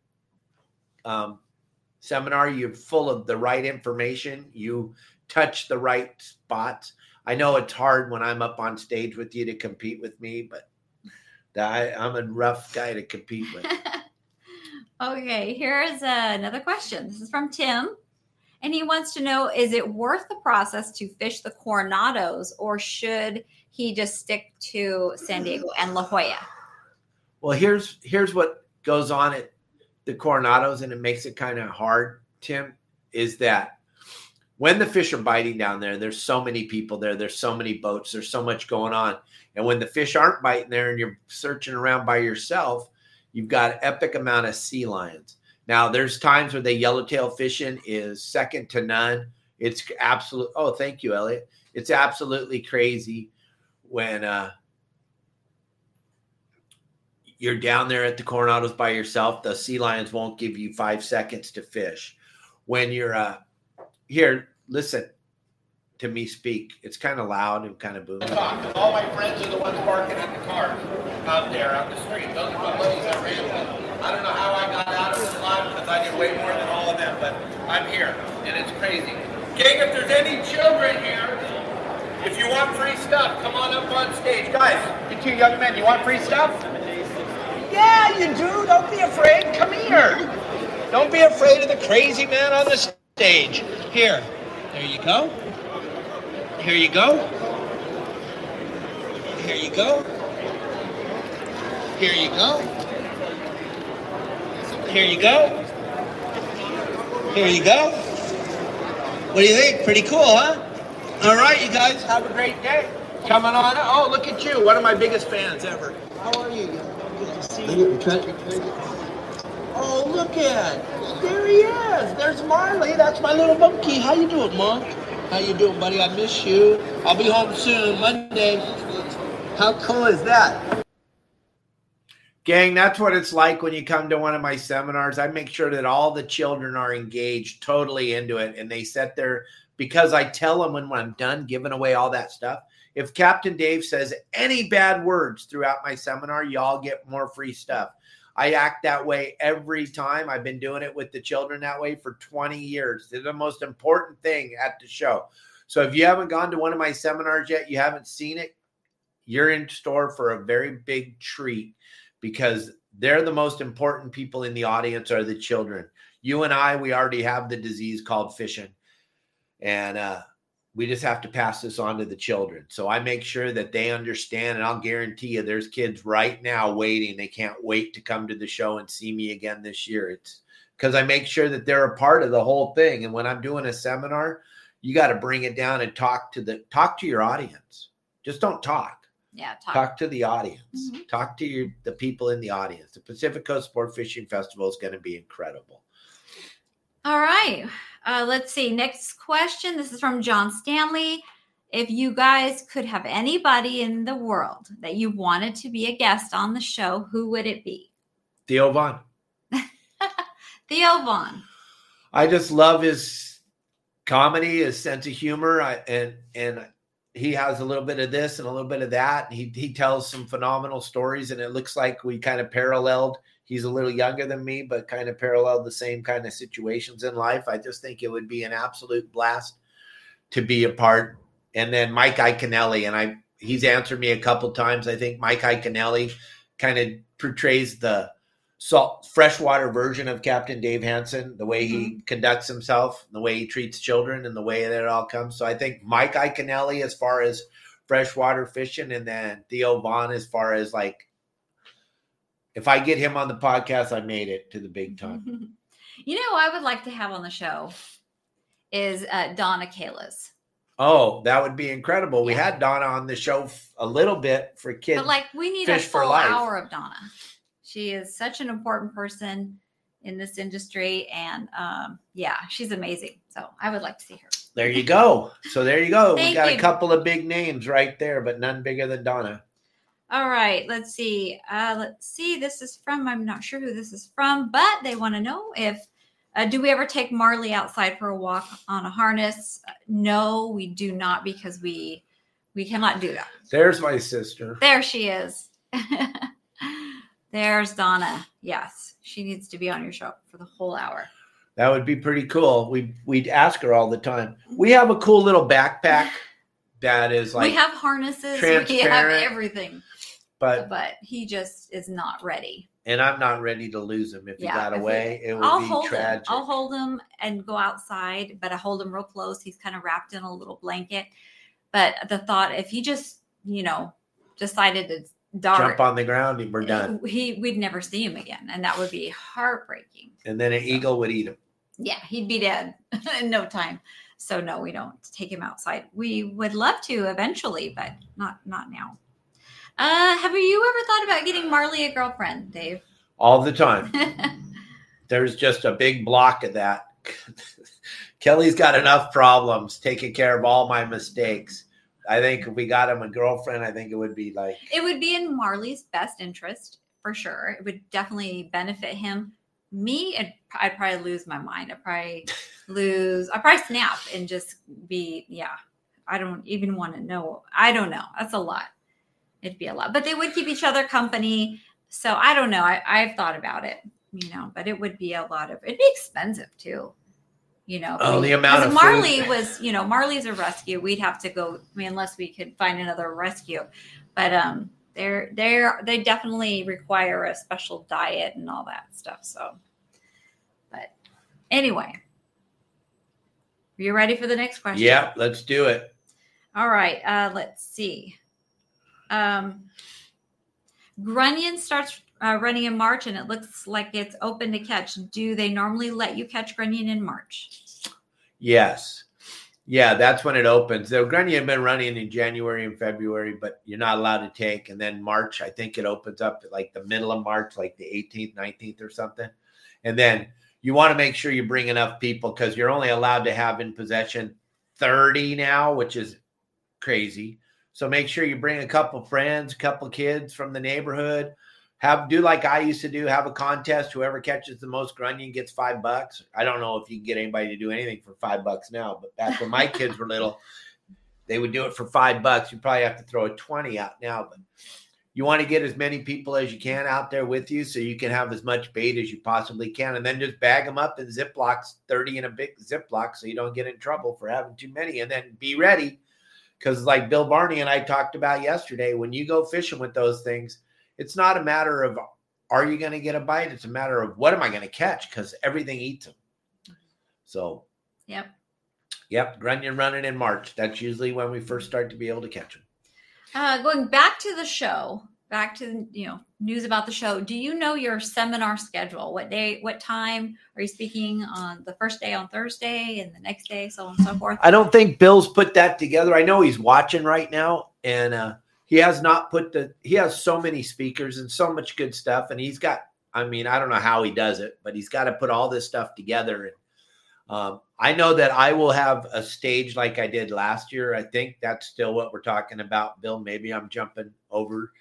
seminar. You're full of the right information. You touch the right spots. I know it's hard when I'm up on stage with you to compete with me, but I'm a rough guy to compete with. Okay, here's another question. This is from Tim, and he wants to know, is it worth the process to fish the Coronados, or should he just stick to San Diego and La Jolla? Well, here's what goes on at the Coronados, and it makes it kind of hard, Tim, is that when the fish are biting down there, there's so many people there, there's so many boats, there's so much going on. And when the fish aren't biting there and you're searching around by yourself, you've got an epic amount of sea lions. Now, there's times where the yellowtail fishing is second to none. It's absolute. Oh, thank you, Elliot. It's absolutely crazy when you're down there at the Coronados by yourself. The sea lions won't give you 5 seconds to fish. When you're here, listen to me speak. It's kind of loud and kind of booming. All my friends are the ones barking at the car out there on the street. Those are my buddies I ran with. I don't know how I got out of this lot because I did way more than all of them, but I'm here, and it's crazy. Gang, if there's any children here, if you want free stuff, come on up on stage. Guys, you two young men, you want free stuff? Yeah, you do. Don't be afraid. Come here. Don't be afraid of the crazy man on the stage. Here. There you go. Here you go. Here you go. Here you go. Here you go. Here you go. What do you think? Pretty cool, huh? All right, you guys. Have a great day. Coming on. Oh, look at you. One of my biggest fans ever. How are you? Good to see you. Oh, look at. There he is. There's Marley. That's my little monkey. How you doing, Mom? How you doing, buddy? I miss you. I'll be home soon, Monday. How cool is that? Gang, that's what it's like when you come to one of my seminars. I make sure that all the children are engaged, totally into it, and they sit there because I tell them when I'm done giving away all that stuff. If Captain Dave says any bad words throughout my seminar, y'all get more free stuff. I act that way every time. I've been doing it with the children that way for 20 years. It's the most important thing at the show. So if you haven't gone to one of my seminars yet, you haven't seen it, you're in store for a very big treat, because they're the most important people in the audience are the children. You and I, we already have the disease called fishing, and we just have to pass this on to the children. So I make sure that they understand, and I'll guarantee you there's kids right now waiting. They can't wait to come to the show and see me again this year. It's because I make sure that they're a part of the whole thing. And when I'm doing a seminar, you got to bring it down and talk to your audience. Just don't talk. Yeah, talk to the audience. Mm-hmm. Talk to the people in the audience. The Pacific Coast Sport Fishing Festival is going to be incredible. All right. Let's see. Next question. This is from John Stanley. If you guys could have anybody in the world that you wanted to be a guest on the show, who would it be? Theo Vaughn. Theo Vaughn. I just love his comedy, his sense of humor. And he has a little bit of this and a little bit of that. He tells some phenomenal stories, and it looks like we kind of paralleled. He's a little younger than me, but kind of paralleled the same kind of situations in life. I just think it would be an absolute blast to be a part. And then Mike Iaconelli, and he's answered me a couple times. I think Mike Iaconelli kind of portrays the freshwater version of Captain Dave Hansen, the way he conducts himself, the way he treats children, and the way that it all comes. So I think Mike Iaconelli as far as freshwater fishing, and then Theo Vaughn as far as like, if I get him on the podcast, I made it to the big time. You know, I would like to have on the show is Donna Kalis. Oh, that would be incredible. Yeah. We had Donna on the show a little bit for kids. But like, we need a full hour of Donna. She is such an important person in this industry. And yeah, she's amazing. So I would like to see her. There you go. So there you go. We got a couple of big names right there, but none bigger than Donna. All right, let's see. This is from, I'm not sure who this is from, but they want to know if, do we ever take Marley outside for a walk on a harness? No, we do not, because we cannot do that. There's my sister. There she is. There's Donna. Yes, she needs to be on your show for the whole hour. That would be pretty cool. We'd ask her all the time. We have a cool little backpack that is like, we have harnesses, we have everything. But he just is not ready. And I'm not ready to lose him. If he got away, it would be tragic. I'll hold him and go outside, but I hold him real close. He's kind of wrapped in a little blanket. But the thought, if he just, decided to dart, jump on the ground, we're done. We'd never see him again. And that would be heartbreaking. And then an eagle would eat him. Yeah, he'd be dead in no time. So no, we don't take him outside. We would love to eventually, but not now. Have you ever thought about getting Marley a girlfriend, Dave? All the time. There's just a big block of that. Kelly's got enough problems taking care of all my mistakes. I think if we got him a girlfriend, I think it would be in Marley's best interest for sure. It would definitely benefit him. Me, I'd probably lose my mind. I'd probably snap and just be, I don't even want to know. I don't know. That's a lot. It'd be a lot. But they would keep each other company. So I don't know. I've thought about it, but it would be a lot of, it'd be expensive too. The amount of Marley food. Was, Marley's a rescue. We'd have to go, unless we could find another rescue. But they definitely require a special diet and all that stuff. So, but anyway, are you ready for the next question? Yeah, let's do it. All right. Let's see. Grunion starts running in March, and it looks like it's open to catch. Do they normally let you catch grunion in March? Yes. Yeah, that's when it opens. The grunion have been running in January and February, but you're not allowed to take. And then March, I think it opens up at like the middle of March, like the 18th, 19th or something. And then you want to make sure you bring enough people, because you're only allowed to have in possession 30 now, which is crazy. So make sure you bring a couple friends, a couple kids from the neighborhood. Do like I used to do, have a contest. Whoever catches the most grunion gets $5. I don't know if you can get anybody to do anything for $5 now, but back when my kids were little, they would do it for $5. You probably have to throw a 20 out now, but you want to get as many people as you can out there with you so you can have as much bait as you possibly can, and then just bag them up in Ziplocs, 30 in a big Ziploc, so you don't get in trouble for having too many, and then be ready, because like Bill Barney and I talked about yesterday, when you go fishing with those things, it's not a matter of, are you going to get a bite? It's a matter of, what am I going to catch? Because everything eats them. So, Yep. Grunion running in March. That's usually when we first start to be able to catch them. Going back to the show, news about the show. Do you know your seminar schedule? What day, what time are you speaking on the first day on Thursday and the next day, so on and so forth? I don't think Bill's put that together. I know he's watching right now, and, he has not put he has so many speakers and so much good stuff. And he's got, I don't know how he does it, but he's got to put all this stuff together. And I know that I will have a stage like I did last year. I think that's still what we're talking about, Bill. Maybe I'm jumping over,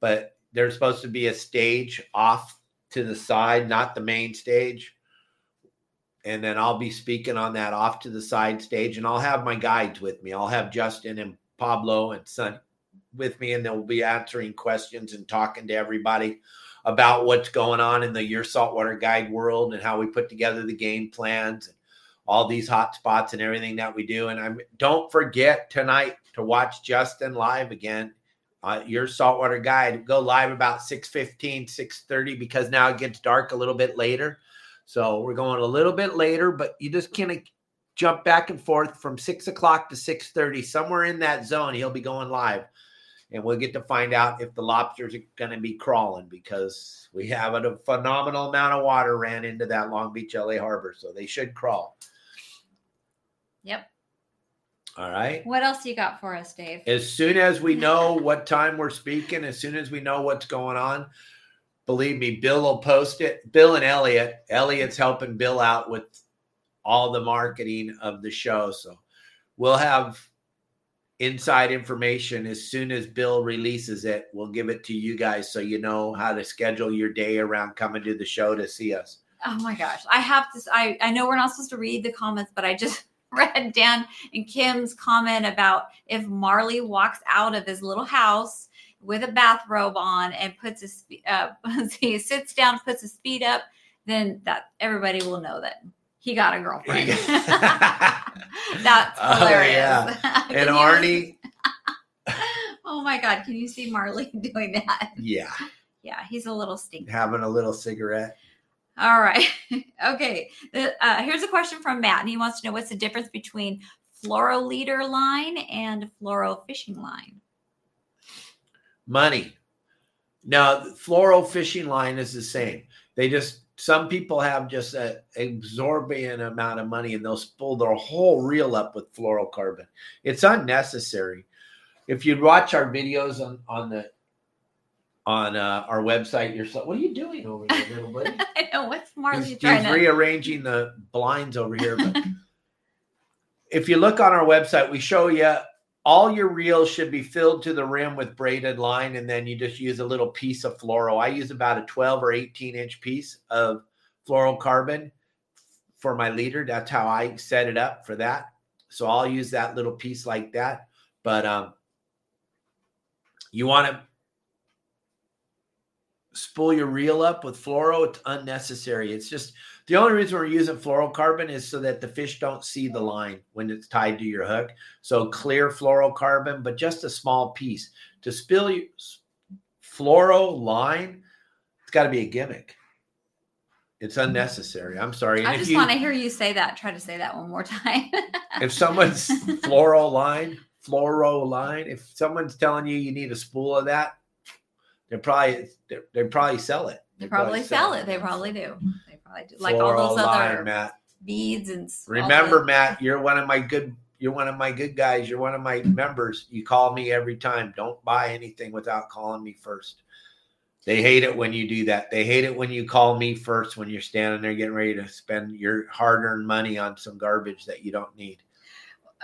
but there's supposed to be a stage off to the side, not the main stage. And then I'll be speaking on that off to the side stage, and I'll have my guides with me. I'll have Justin and Pablo and Son with me, and they'll be answering questions and talking to everybody about what's going on in the Your Saltwater Guide world and how we put together the game plans, all these hot spots and everything that we do. And don't forget tonight to watch Justin live again. Your Saltwater Guide go live about 6:15, 6:30, because now it gets dark a little bit later. So we're going a little bit later, but you just can't jump back and forth from 6 o'clock to 6:30, somewhere in that zone. He'll be going live, and we'll get to find out if the lobsters are going to be crawling, because we have a phenomenal amount of water ran into that Long Beach, LA harbor. So they should crawl. Yep. All right. What else you got for us, Dave? As soon as we know what time we're speaking, as soon as we know what's going on, believe me, Bill will post it. Bill and Elliot. Elliot's helping Bill out with all the marketing of the show. So we'll have inside information as soon as Bill releases it. We'll give it to you guys so you know how to schedule your day around coming to the show to see us. Oh, my gosh. I have to. I know we're not supposed to read the comments, but I just read Dan and Kim's comment about if Marley walks out of his little house with a bathrobe on and puts his he sits down, puts his feet up, then that everybody will know that he got a girlfriend. That's hilarious. Yeah. And Arnie. Oh my God! Can you see Marley doing that? Yeah. Yeah, he's a little stinky. Having a little cigarette. All right. Okay. Here's a question from Matt, and he wants to know what's the difference between fluoro leader line and fluoro fishing line. Money. Now, the fluoro fishing line is the same. They just, some people have just an exorbitant amount of money, and they'll spool their whole reel up with fluorocarbon. It's unnecessary. If you watch our videos on our website, what are you doing over there, little buddy? I know, what's Marley trying to? He's rearranging the blinds over here. But if you look on our website, we show you all your reels should be filled to the rim with braided line, and then you just use a little piece of fluoro. I use about a 12 or 18-inch piece of fluorocarbon for my leader. That's how I set it up for that. So I'll use that little piece like that. But you want to spool your reel up with fluoro. It's unnecessary. It's just the only reason we're using fluorocarbon is so that the fish don't see the line when it's tied to your hook. So clear fluorocarbon, but just a small piece. To spill your fluoro line, it's got to be a gimmick. It's unnecessary. I'm sorry. And I just want to hear you say that. Try to say that one more time. If someone's fluoro line, if someone's telling you you need a spool of that, They probably sell it. They probably sell it. They probably do. Like all those other beads and stuff. Remember, Matt, you're one of my good guys. You're one of my members. You call me every time. Don't buy anything without calling me first. They hate it when you do that. They hate it when you call me first when you're standing there getting ready to spend your hard-earned money on some garbage that you don't need.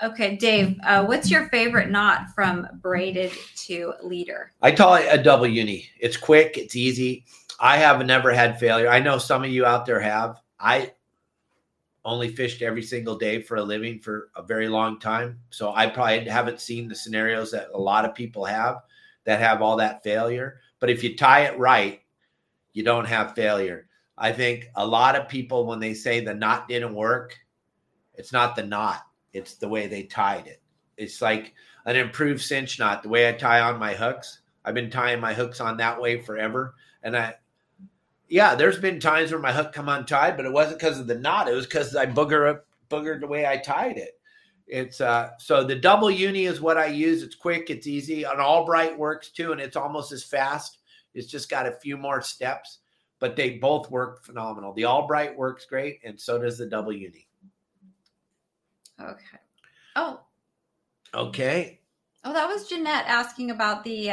Okay, Dave, what's your favorite knot from braided to leader? I call it a double uni. It's quick. It's easy. I have never had failure. I know some of you out there have. I only fished every single day for a living for a very long time. So I probably haven't seen the scenarios that a lot of people have that have all that failure. But if you tie it right, you don't have failure. I think a lot of people, when they say the knot didn't work, it's not the knot. It's the way they tied it. It's like an improved cinch knot. The way I tie on my hooks, I've been tying my hooks on that way forever. And there's been times where my hook come untied, but it wasn't because of the knot. It was because I boogered the way I tied it. It's so the double uni is what I use. It's quick. It's easy. An Albright works too, and it's almost as fast. It's just got a few more steps, but they both work phenomenal. The Albright works great, and so does the double uni. Okay. Oh. Okay. Oh, that was Jeanette asking about the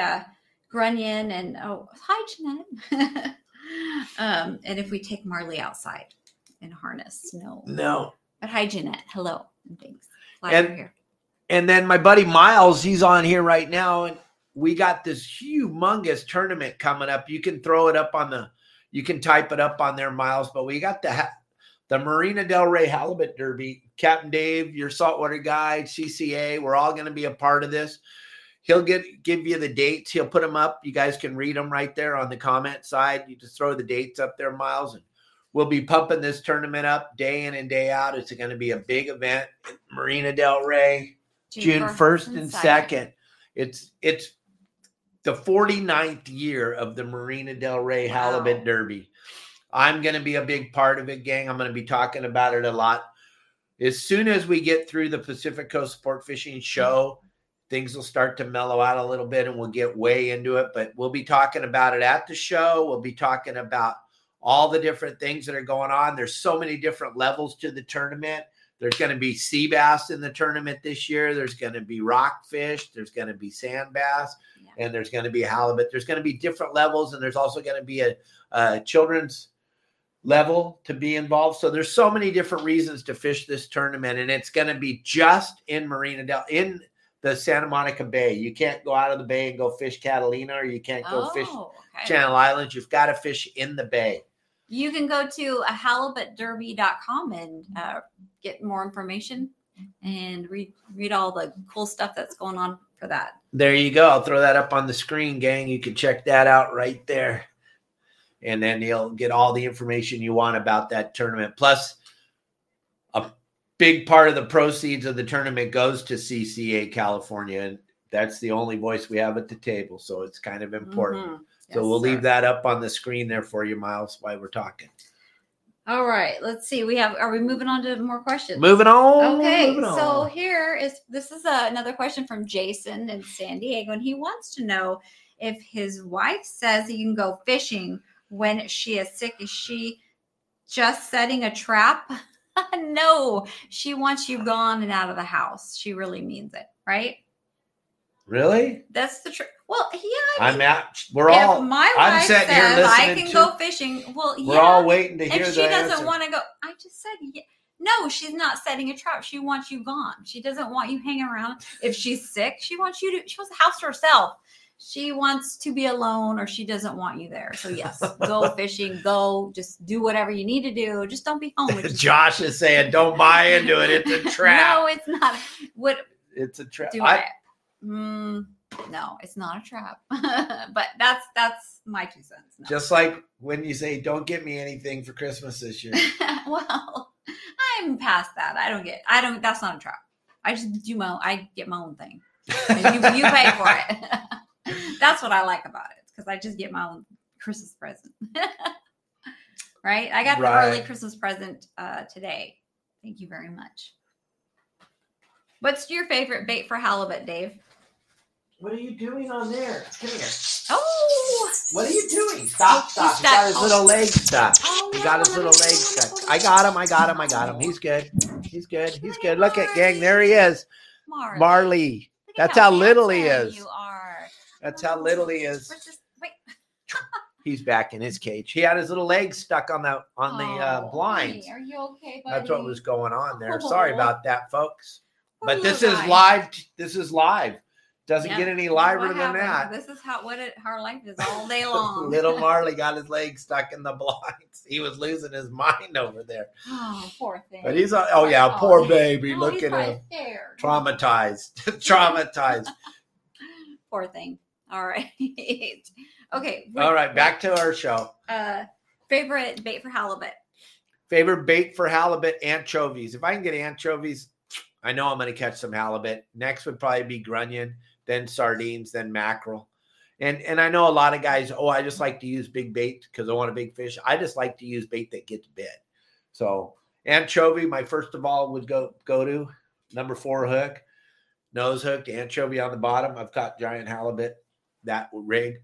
grunion and hi, Jeanette. And if we take Marley outside in harness, no. But hi, Jeanette. Hello. And thanks. Glad you're here. And then my buddy Miles, he's on here right now. And we got this humongous tournament coming up. You can throw it up on the, you can type it up on there, Miles. But we got the Marina Del Rey Halibut Derby. Captain Dave, your saltwater guide, CCA, we're all going to be a part of this. He'll give you the dates. He'll put them up. You guys can read them right there on the comment side. You just throw the dates up there, Miles, and we'll be pumping this tournament up day in and day out. It's going to be a big event. Marina Del Rey, June 1st and 2nd. It's the 49th year of the Marina Del Rey Halibut Derby. I'm going to be a big part of it, gang. I'm going to be talking about it a lot. As soon as we get through the Pacific Coast Sport Fishing Show, things will start to mellow out a little bit and we'll get way into it. But we'll be talking about it at the show. We'll be talking about all the different things that are going on. There's so many different levels to the tournament. There's going to be sea bass in the tournament this year. There's going to be rockfish. There's going to be sand bass. Yeah. And there's going to be halibut. There's going to be different levels. And there's also going to be a children's level to be involved. So there's so many different reasons to fish this tournament. And it's going to be just in Marina Del, in the Santa Monica Bay. You can't go out of the bay and go fish Catalina, or you can't go fish Channel Islands. You've got to fish in the bay. You can go to halibutderby.com and get more information and read all the cool stuff that's going on for that. There you go. I'll throw that up on the screen, gang. You can check that out right there. And then you'll get all the information you want about that tournament. Plus, a big part of the proceeds of the tournament goes to CCA California. And that's the only voice we have at the table. So it's kind of important. Mm-hmm. So we'll leave that up on the screen there for you, Miles, while we're talking. All right. Let's see. Are we moving on to more questions? Moving on. Okay. Moving on. So this is another question from Jason in San Diego, and he wants to know if his wife says he can go fishing when she is sick. Is she just setting a trap? No, she wants you gone and out of the house. She really means it, right? Really? That's the truth. Well, yeah. I'm sitting here listening. I can go fishing. Well, yeah. We're all waiting to hear that. If she doesn't want to go, I just said, yeah. No, she's not setting a trap. She wants you gone. She doesn't want you hanging around. If she's sick, she wants the house to herself. She wants to be alone, or she doesn't want you there. So yes, go fishing, go just do whatever you need to do. Just don't be home. Josh is saying, don't buy into it. It's a trap. No, it's not. It's a trap. No, it's not a trap. But that's my 2 cents. No. Just like when you say, don't get me anything for Christmas this year. Well, I'm past that. That's not a trap. I just I get my own thing. You pay for it. That's what I like about it, because I just get my own Christmas present. Right? I got the early Christmas present today. Thank you very much. What's your favorite bait for halibut, Dave? What are you doing on there? Come here. Oh! What are you doing? Stop. He got his little leg stuck. He got his little leg stuck. I got him. He's good. Look at, gang. There he is. Marley. That's how little he is. You are. That's how little he is. Wait. He's back in his cage. He had his little leg stuck on the blinds. Hey, are you okay, buddy? That's what was going on there. Sorry about that, folks. But this is live. This is live. Doesn't get any liver than that. This is how her life is all day long. Little Marley got his leg stuck in the blinds. He was losing his mind over there. Oh, poor thing. But he's poor baby. Look at him, traumatized. Poor thing. All right. Okay. All right. Back to our show. Favorite bait for halibut. Anchovies. If I can get anchovies, I know I'm going to catch some halibut. Next would probably be grunion, then sardines, then mackerel. And I know a lot of guys, I just like to use big bait because I want a big fish. I just like to use bait that gets bit. So anchovy, my first of all, would go to number 4 hook, nose hooked, anchovy on the bottom. I've caught giant halibut that rig.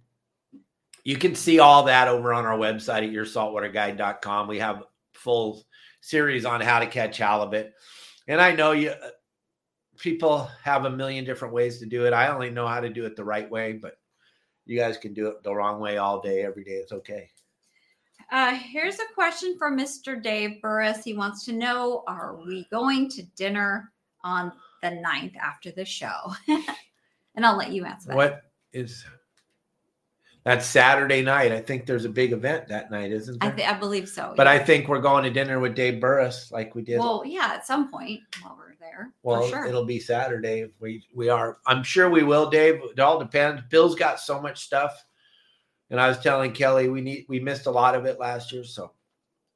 You can see all that over on our website at yoursaltwaterguide.com. We have full series on how to catch halibut. And I know people have a million different ways to do it. I only know how to do it the right way, but you guys can do it the wrong way all day, every day. It's okay. Here's a question from Mr. Dave Burris. He wants to know, are we going to dinner on the 9th after the show? And I'll let you answer that. What is that? Saturday night. I think there's a big event that night, isn't there? I believe so. But yeah. I think we're going to dinner with Dave Burris like we did. Well, yeah, at some point while we're there. Well, for sure. It'll be Saturday. If we are. I'm sure we will, Dave. It all depends. Bill's got so much stuff. And I was telling Kelly, we missed a lot of it last year. So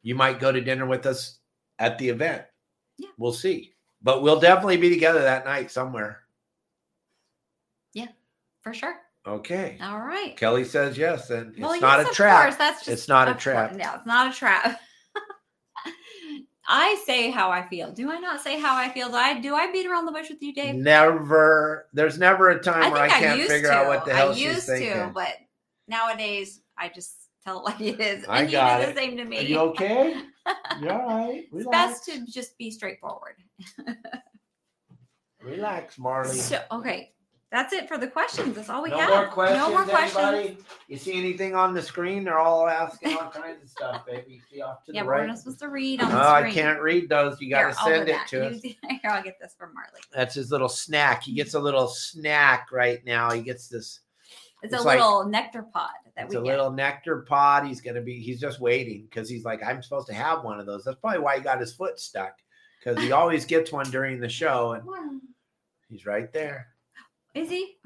you might go to dinner with us at the event. Yeah. We'll see. But we'll definitely be together that night somewhere. Yeah, for sure. Okay. All right. Kelly says yes. And well, it's, yes, not a trap. That's just, it's not a trap. No, it's not a trap. I say how I feel. Do I not say how I feel? Do I beat around the bush with you, Dave? Never. There's never a time where I can't figure out what the hell she's thinking. I used to, but... nowadays, I just tell it like it is. And you do the same to me. Are you okay? You're all right. Relax. It's best to just be straightforward. Relax, Marley. So, okay. That's it for the questions. That's all we have. No more questions. Anybody? You see anything on the screen? They're all asking all kinds of stuff, baby. You see off to the right. Yeah, we're not supposed to read on the screen. I can't read those. You got to send it to us. Here, I'll get this from Marley. That's his little snack. He gets a little snack right now. He gets this. It's a little nectar pod that we get. It's a little nectar pod. He's just waiting because he's like, I'm supposed to have one of those. That's probably why he got his foot stuck, because he always gets one during the show. And he's right there. Is he?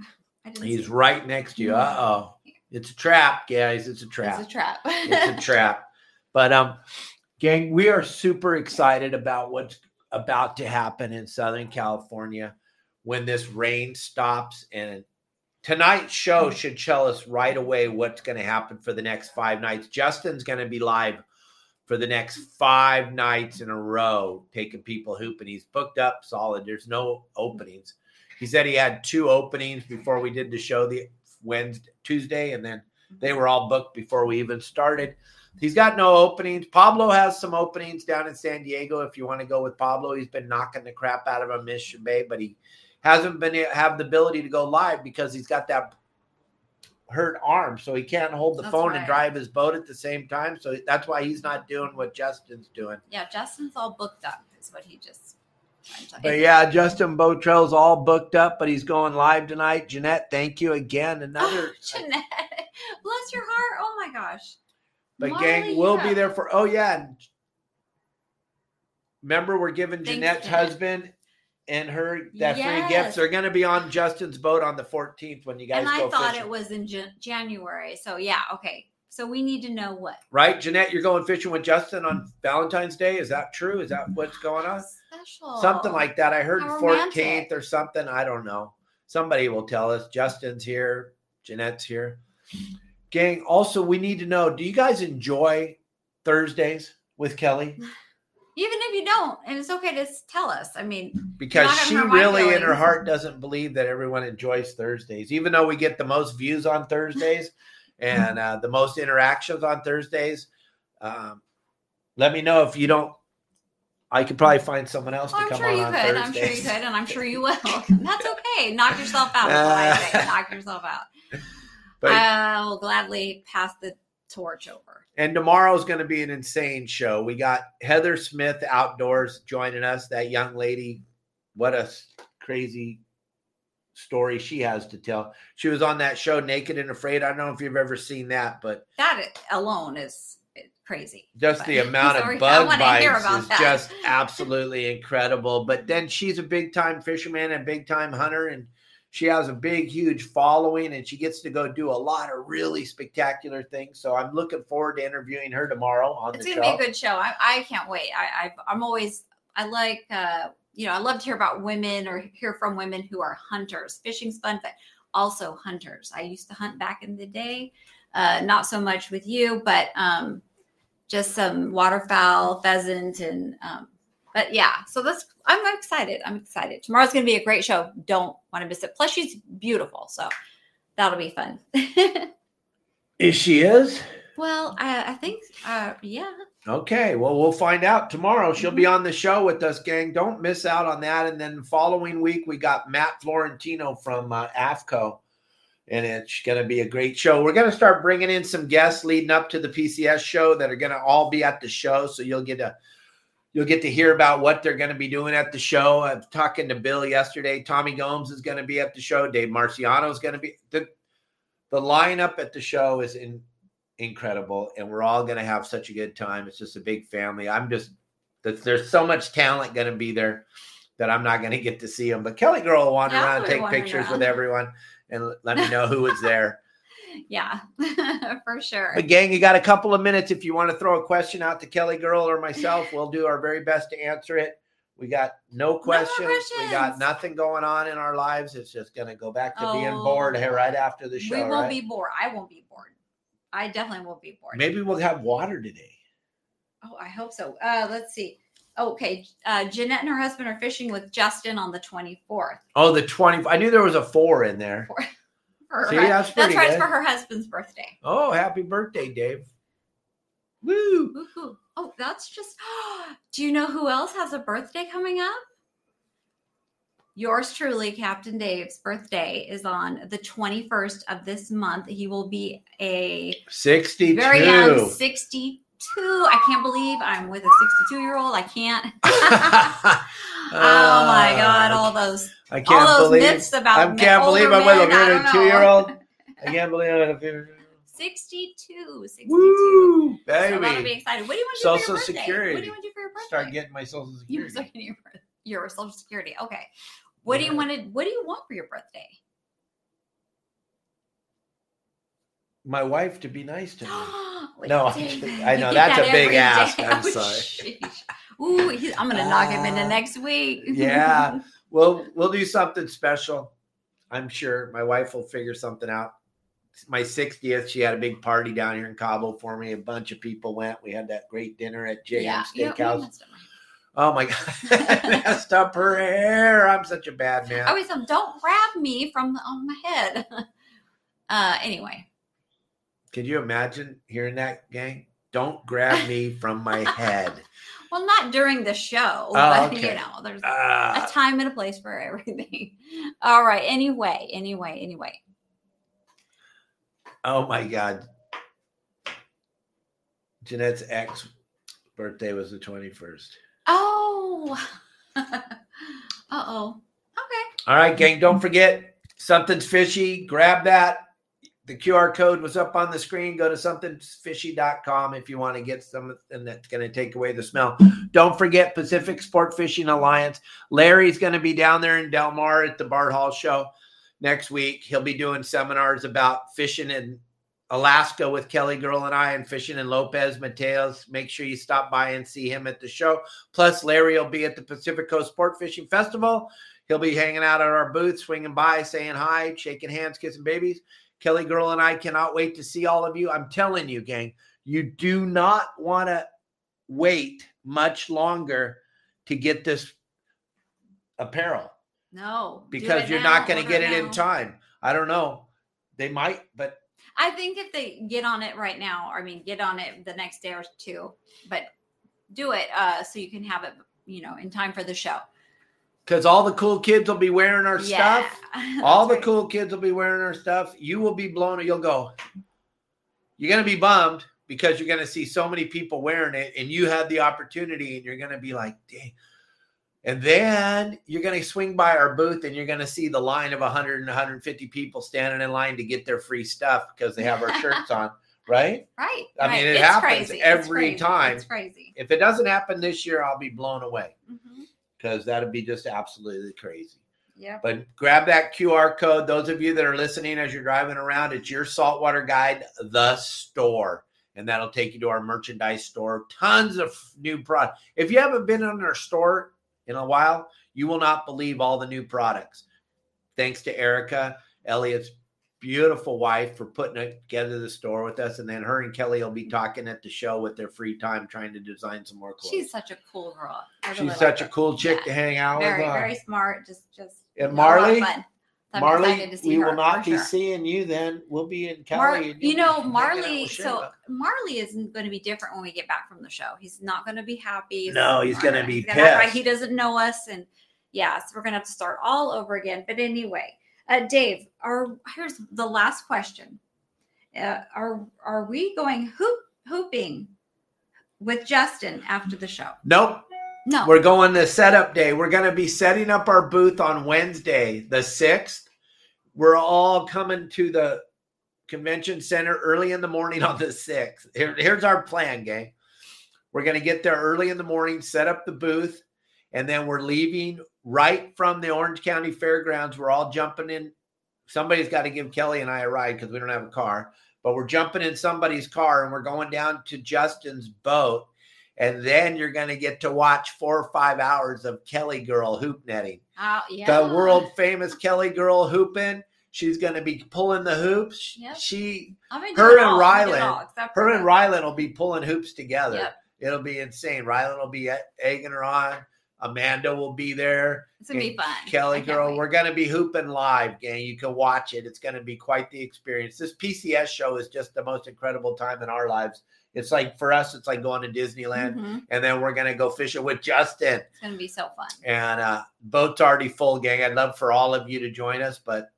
He's right next to you. Uh-oh. It's a trap, guys. It's a trap. It's a trap. It's a trap. But, gang, we are super excited about what's about to happen in Southern California when this rain stops. And tonight's show should tell us right away what's going to happen for the next 5 nights. Justin's going to be live for the next 5 nights in a row, taking people hooping. He's booked up solid. There's no openings. He said he had 2 openings before we did the show the Tuesday, and then they were all booked before we even started. He's got no openings. Pablo has some openings down in San Diego. If you want to go with Pablo, he's been knocking the crap out of a Mission Bay, but he hasn't have the ability to go live because he's got that hurt arm, so he can't hold the phone and drive his boat at the same time. So that's why he's not doing what Justin's doing. Yeah, Justin's all booked up is what he just. But yeah, Justin Botrell's all booked up, but he's going live tonight. Jeanette, thank you again. Jeanette, bless your heart. Oh my gosh. But Marley, gang, we'll be there for. Oh yeah. Remember, we're giving Jeanette's husband and her free gifts are going to be on Justin's boat on the 14th when you guys go fishing. And I thought it was in January. So, yeah, okay. So we need to know what. Right, Jeanette, you're going fishing with Justin on Valentine's Day. Is that true? Is that what's going on? Special. Something like that. I heard 14th or something. I don't know. Somebody will tell us. Justin's here. Jeanette's here. Gang, also we need to know, do you guys enjoy Thursdays with Kelly? Even if you don't, and it's okay to tell us. I mean, because she really in her heart doesn't believe that everyone enjoys Thursdays, even though we get the most views on Thursdays and the most interactions on Thursdays. Let me know if you don't. I could probably find someone else to come on Thursdays. I'm sure you could, and I'm sure you will. And that's okay. Knock yourself out. That's what I say. Knock yourself out. But I will gladly pass the torch over. And tomorrow's going to be an insane show. We got Heather Smith Outdoors joining us. That young lady, what a crazy story she has to tell. She was on that show Naked and Afraid. I don't know if you've ever seen that, but that alone is crazy. The amount of bug bites is just absolutely incredible. But then she's a big time fisherman and big time hunter, and she has a big, huge following, and she gets to go do a lot of really spectacular things. So I'm looking forward to interviewing her tomorrow on the show. It's going to be a good show. I can't wait. I love to hear about women or hear from women who are hunters. Fishing's fun, but also hunters. I used to hunt back in the day. Not so much with you, but just some waterfowl, pheasant, and but yeah, so I'm excited. I'm excited. Tomorrow's going to be a great show. Don't want to miss it. Plus, she's beautiful, so that'll be fun. Is she? Well, I think, yeah. Okay, well, we'll find out tomorrow. She'll be on the show with us, gang. Don't miss out on that. And then following week, we got Matt Florentino from AFCO. and it's going to be a great show. We're going to start bringing in some guests leading up to the PCS show that are going to all be at the show, so you'll get to hear about what they're going to be doing at the show. I'm talking to Bill yesterday. Tommy Gomes is going to be at the show. Dave Marciano is going to be. The lineup at the show is incredible, and we're all going to have such a good time. It's just a big family. There's so much talent going to be there that I'm not going to get to see them. But Kelly Girl will wander around and take pictures with everyone and let me know who was there. Yeah, for sure. But gang, you got a couple of minutes. If you want to throw a question out to Kelly Girl or myself, we'll do our very best to answer it. We got no questions. No questions. We got nothing going on in our lives. It's just going to go back to being bored here right after the show. We won't be bored. I won't be bored. I definitely won't be bored. Maybe we'll have water today. Oh, I hope so. Let's see. Okay. Jeanette and her husband are fishing with Justin on the 24th. Oh, the 20th. I knew there was a 4 in there. 4. See, that's right, for her husband's birthday. Oh, happy birthday, Dave. Woo. Woo-hoo. Oh, that's just, do you know who else has a birthday coming up? Yours truly, Captain Dave's birthday is on the 21st of this month. He will be a 62. Very young 62. I can't believe I'm with a 62-year-old. I can't. Oh my God! All those myths about I can't believe I'm with a 52-year-old. I can't believe I'm with a 62. 62. Woo, baby! So I'm gonna be excited. What do you want to do for your birthday? What do you want to do for your birthday? Start getting my Social Security. You start getting your Social Security. Okay. What do you want to? What do you want for your birthday? My wife to be nice to me. No, I know that's a big ask. I'm sorry. Ooh, I'm going to knock him into next week. Yeah. We'll do something special. I'm sure my wife will figure something out. My 60th, she had a big party down here in Cabo for me. A bunch of people went. We had that great dinner at JM Steakhouse. Oh, my God. I messed up her hair. I'm such a bad man. I always tell them, don't grab me from on my head. Anyway. Can you imagine hearing that, gang? Don't grab me from my head. Well, not during the show, but okay. You know, there's a time and a place for everything. All right. Anyway. Oh my God. Jeanette's ex birthday was the 21st. Oh. Okay. All right, gang. Don't forget, something's fishy. Grab that. The QR code was up on the screen. Go to somethingfishy.com if you want to get something that's going to take away the smell. Don't forget Pacific Sport Fishing Alliance. Larry's going to be down there in Del Mar at the Bart Hall show next week. He'll be doing seminars about fishing in Alaska with Kelly Girl and I, and fishing in Lopez Mateo's. Make sure you stop by and see him at the show. Plus, Larry will be at the Pacific Coast Sport Fishing Festival. He'll be hanging out at our booth, swinging by, saying hi, shaking hands, kissing babies. Kelly Girl and I cannot wait to see all of you. I'm telling you, gang, you do not want to wait much longer to get this apparel. No. Because you're not going to get it in time. I don't know. They might, but. I think if they get on it right now, get on it the next day or two, but do it so you can have it, in time for the show. Because all the cool kids will be wearing our stuff. All the cool kids will be wearing our stuff. You will be blown. You'll go. You're going to be bummed because you're going to see so many people wearing it. And you had the opportunity and you're going to be like, dang. And then you're going to swing by our booth and you're going to see the line of 100 and 150 people standing in line to get their free stuff because they have our shirts on. Right? Right. It happens every time. It's crazy. If it doesn't happen this year, I'll be blown away. Mm-hmm. Because that would be just absolutely crazy. Yeah. But grab that QR code. Those of you that are listening as you're driving around, it's Your Saltwater Guide, the store. And that'll take you to our merchandise store. Tons of new products. If you haven't been in our store in a while, you will not believe all the new products. Thanks to Erica, Elliot's beautiful wife, for putting it together the store with us. And then her and Kelly will be talking at the show with their free time, trying to design some more clothes. She's such a cool girl. She's such a cool chick to hang out with. Very, very smart. Just. And Marley, we will not be seeing you then. We'll be in Cali. Marley. So Marley isn't going to be different when we get back from the show. He's not going to be happy. No, he's going to be pissed. He doesn't know us. And yeah, so we're going to have to start all over again. But anyway. Dave, here's the last question. Are we going hooping with Justin after the show? Nope. No. We're going to setup day. We're going to be setting up our booth on Wednesday, the 6th. We're all coming to the convention center early in the morning on the 6th. Here's our plan, gang. We're going to get there early in the morning, set up the booth, and then we're leaving right from the Orange County Fairgrounds. We're all jumping in. Somebody's got to give Kelly and I a ride because we don't have a car, but we're jumping in somebody's car and we're going down to Justin's boat. And then you're going to get to watch 4 or 5 hours of Kelly Girl hoop netting. Oh, yeah. The world famous Kelly Girl hooping. She's going to be pulling the hoops. Yep. Her and Rylan will be pulling hoops together. Yep. It'll be insane. Rylan will be egging her on. Amanda will be there. It's going to be fun. Kelly Girl. We're going to be hooping live, gang. You can watch it. It's going to be quite the experience. This PCS show is just the most incredible time in our lives. It's like, for us, it's like going to Disneyland. Mm-hmm. And then we're going to go fishing with Justin. It's going to be so fun. And boat's already full, gang. I'd love for all of you to join us, but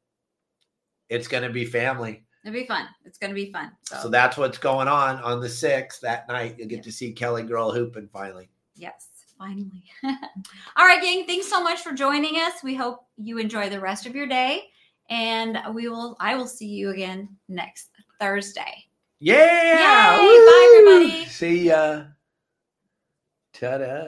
it's going to be family. It'll be fun. It's going to be fun. So that's what's going on the 6th that night. You'll get to see Kelly Girl hooping finally. Yes. Finally. All right, gang. Thanks so much for joining us. We hope you enjoy the rest of your day, and I will see you again next Thursday. Yeah. Yay! Bye, everybody. See ya. Ta-da.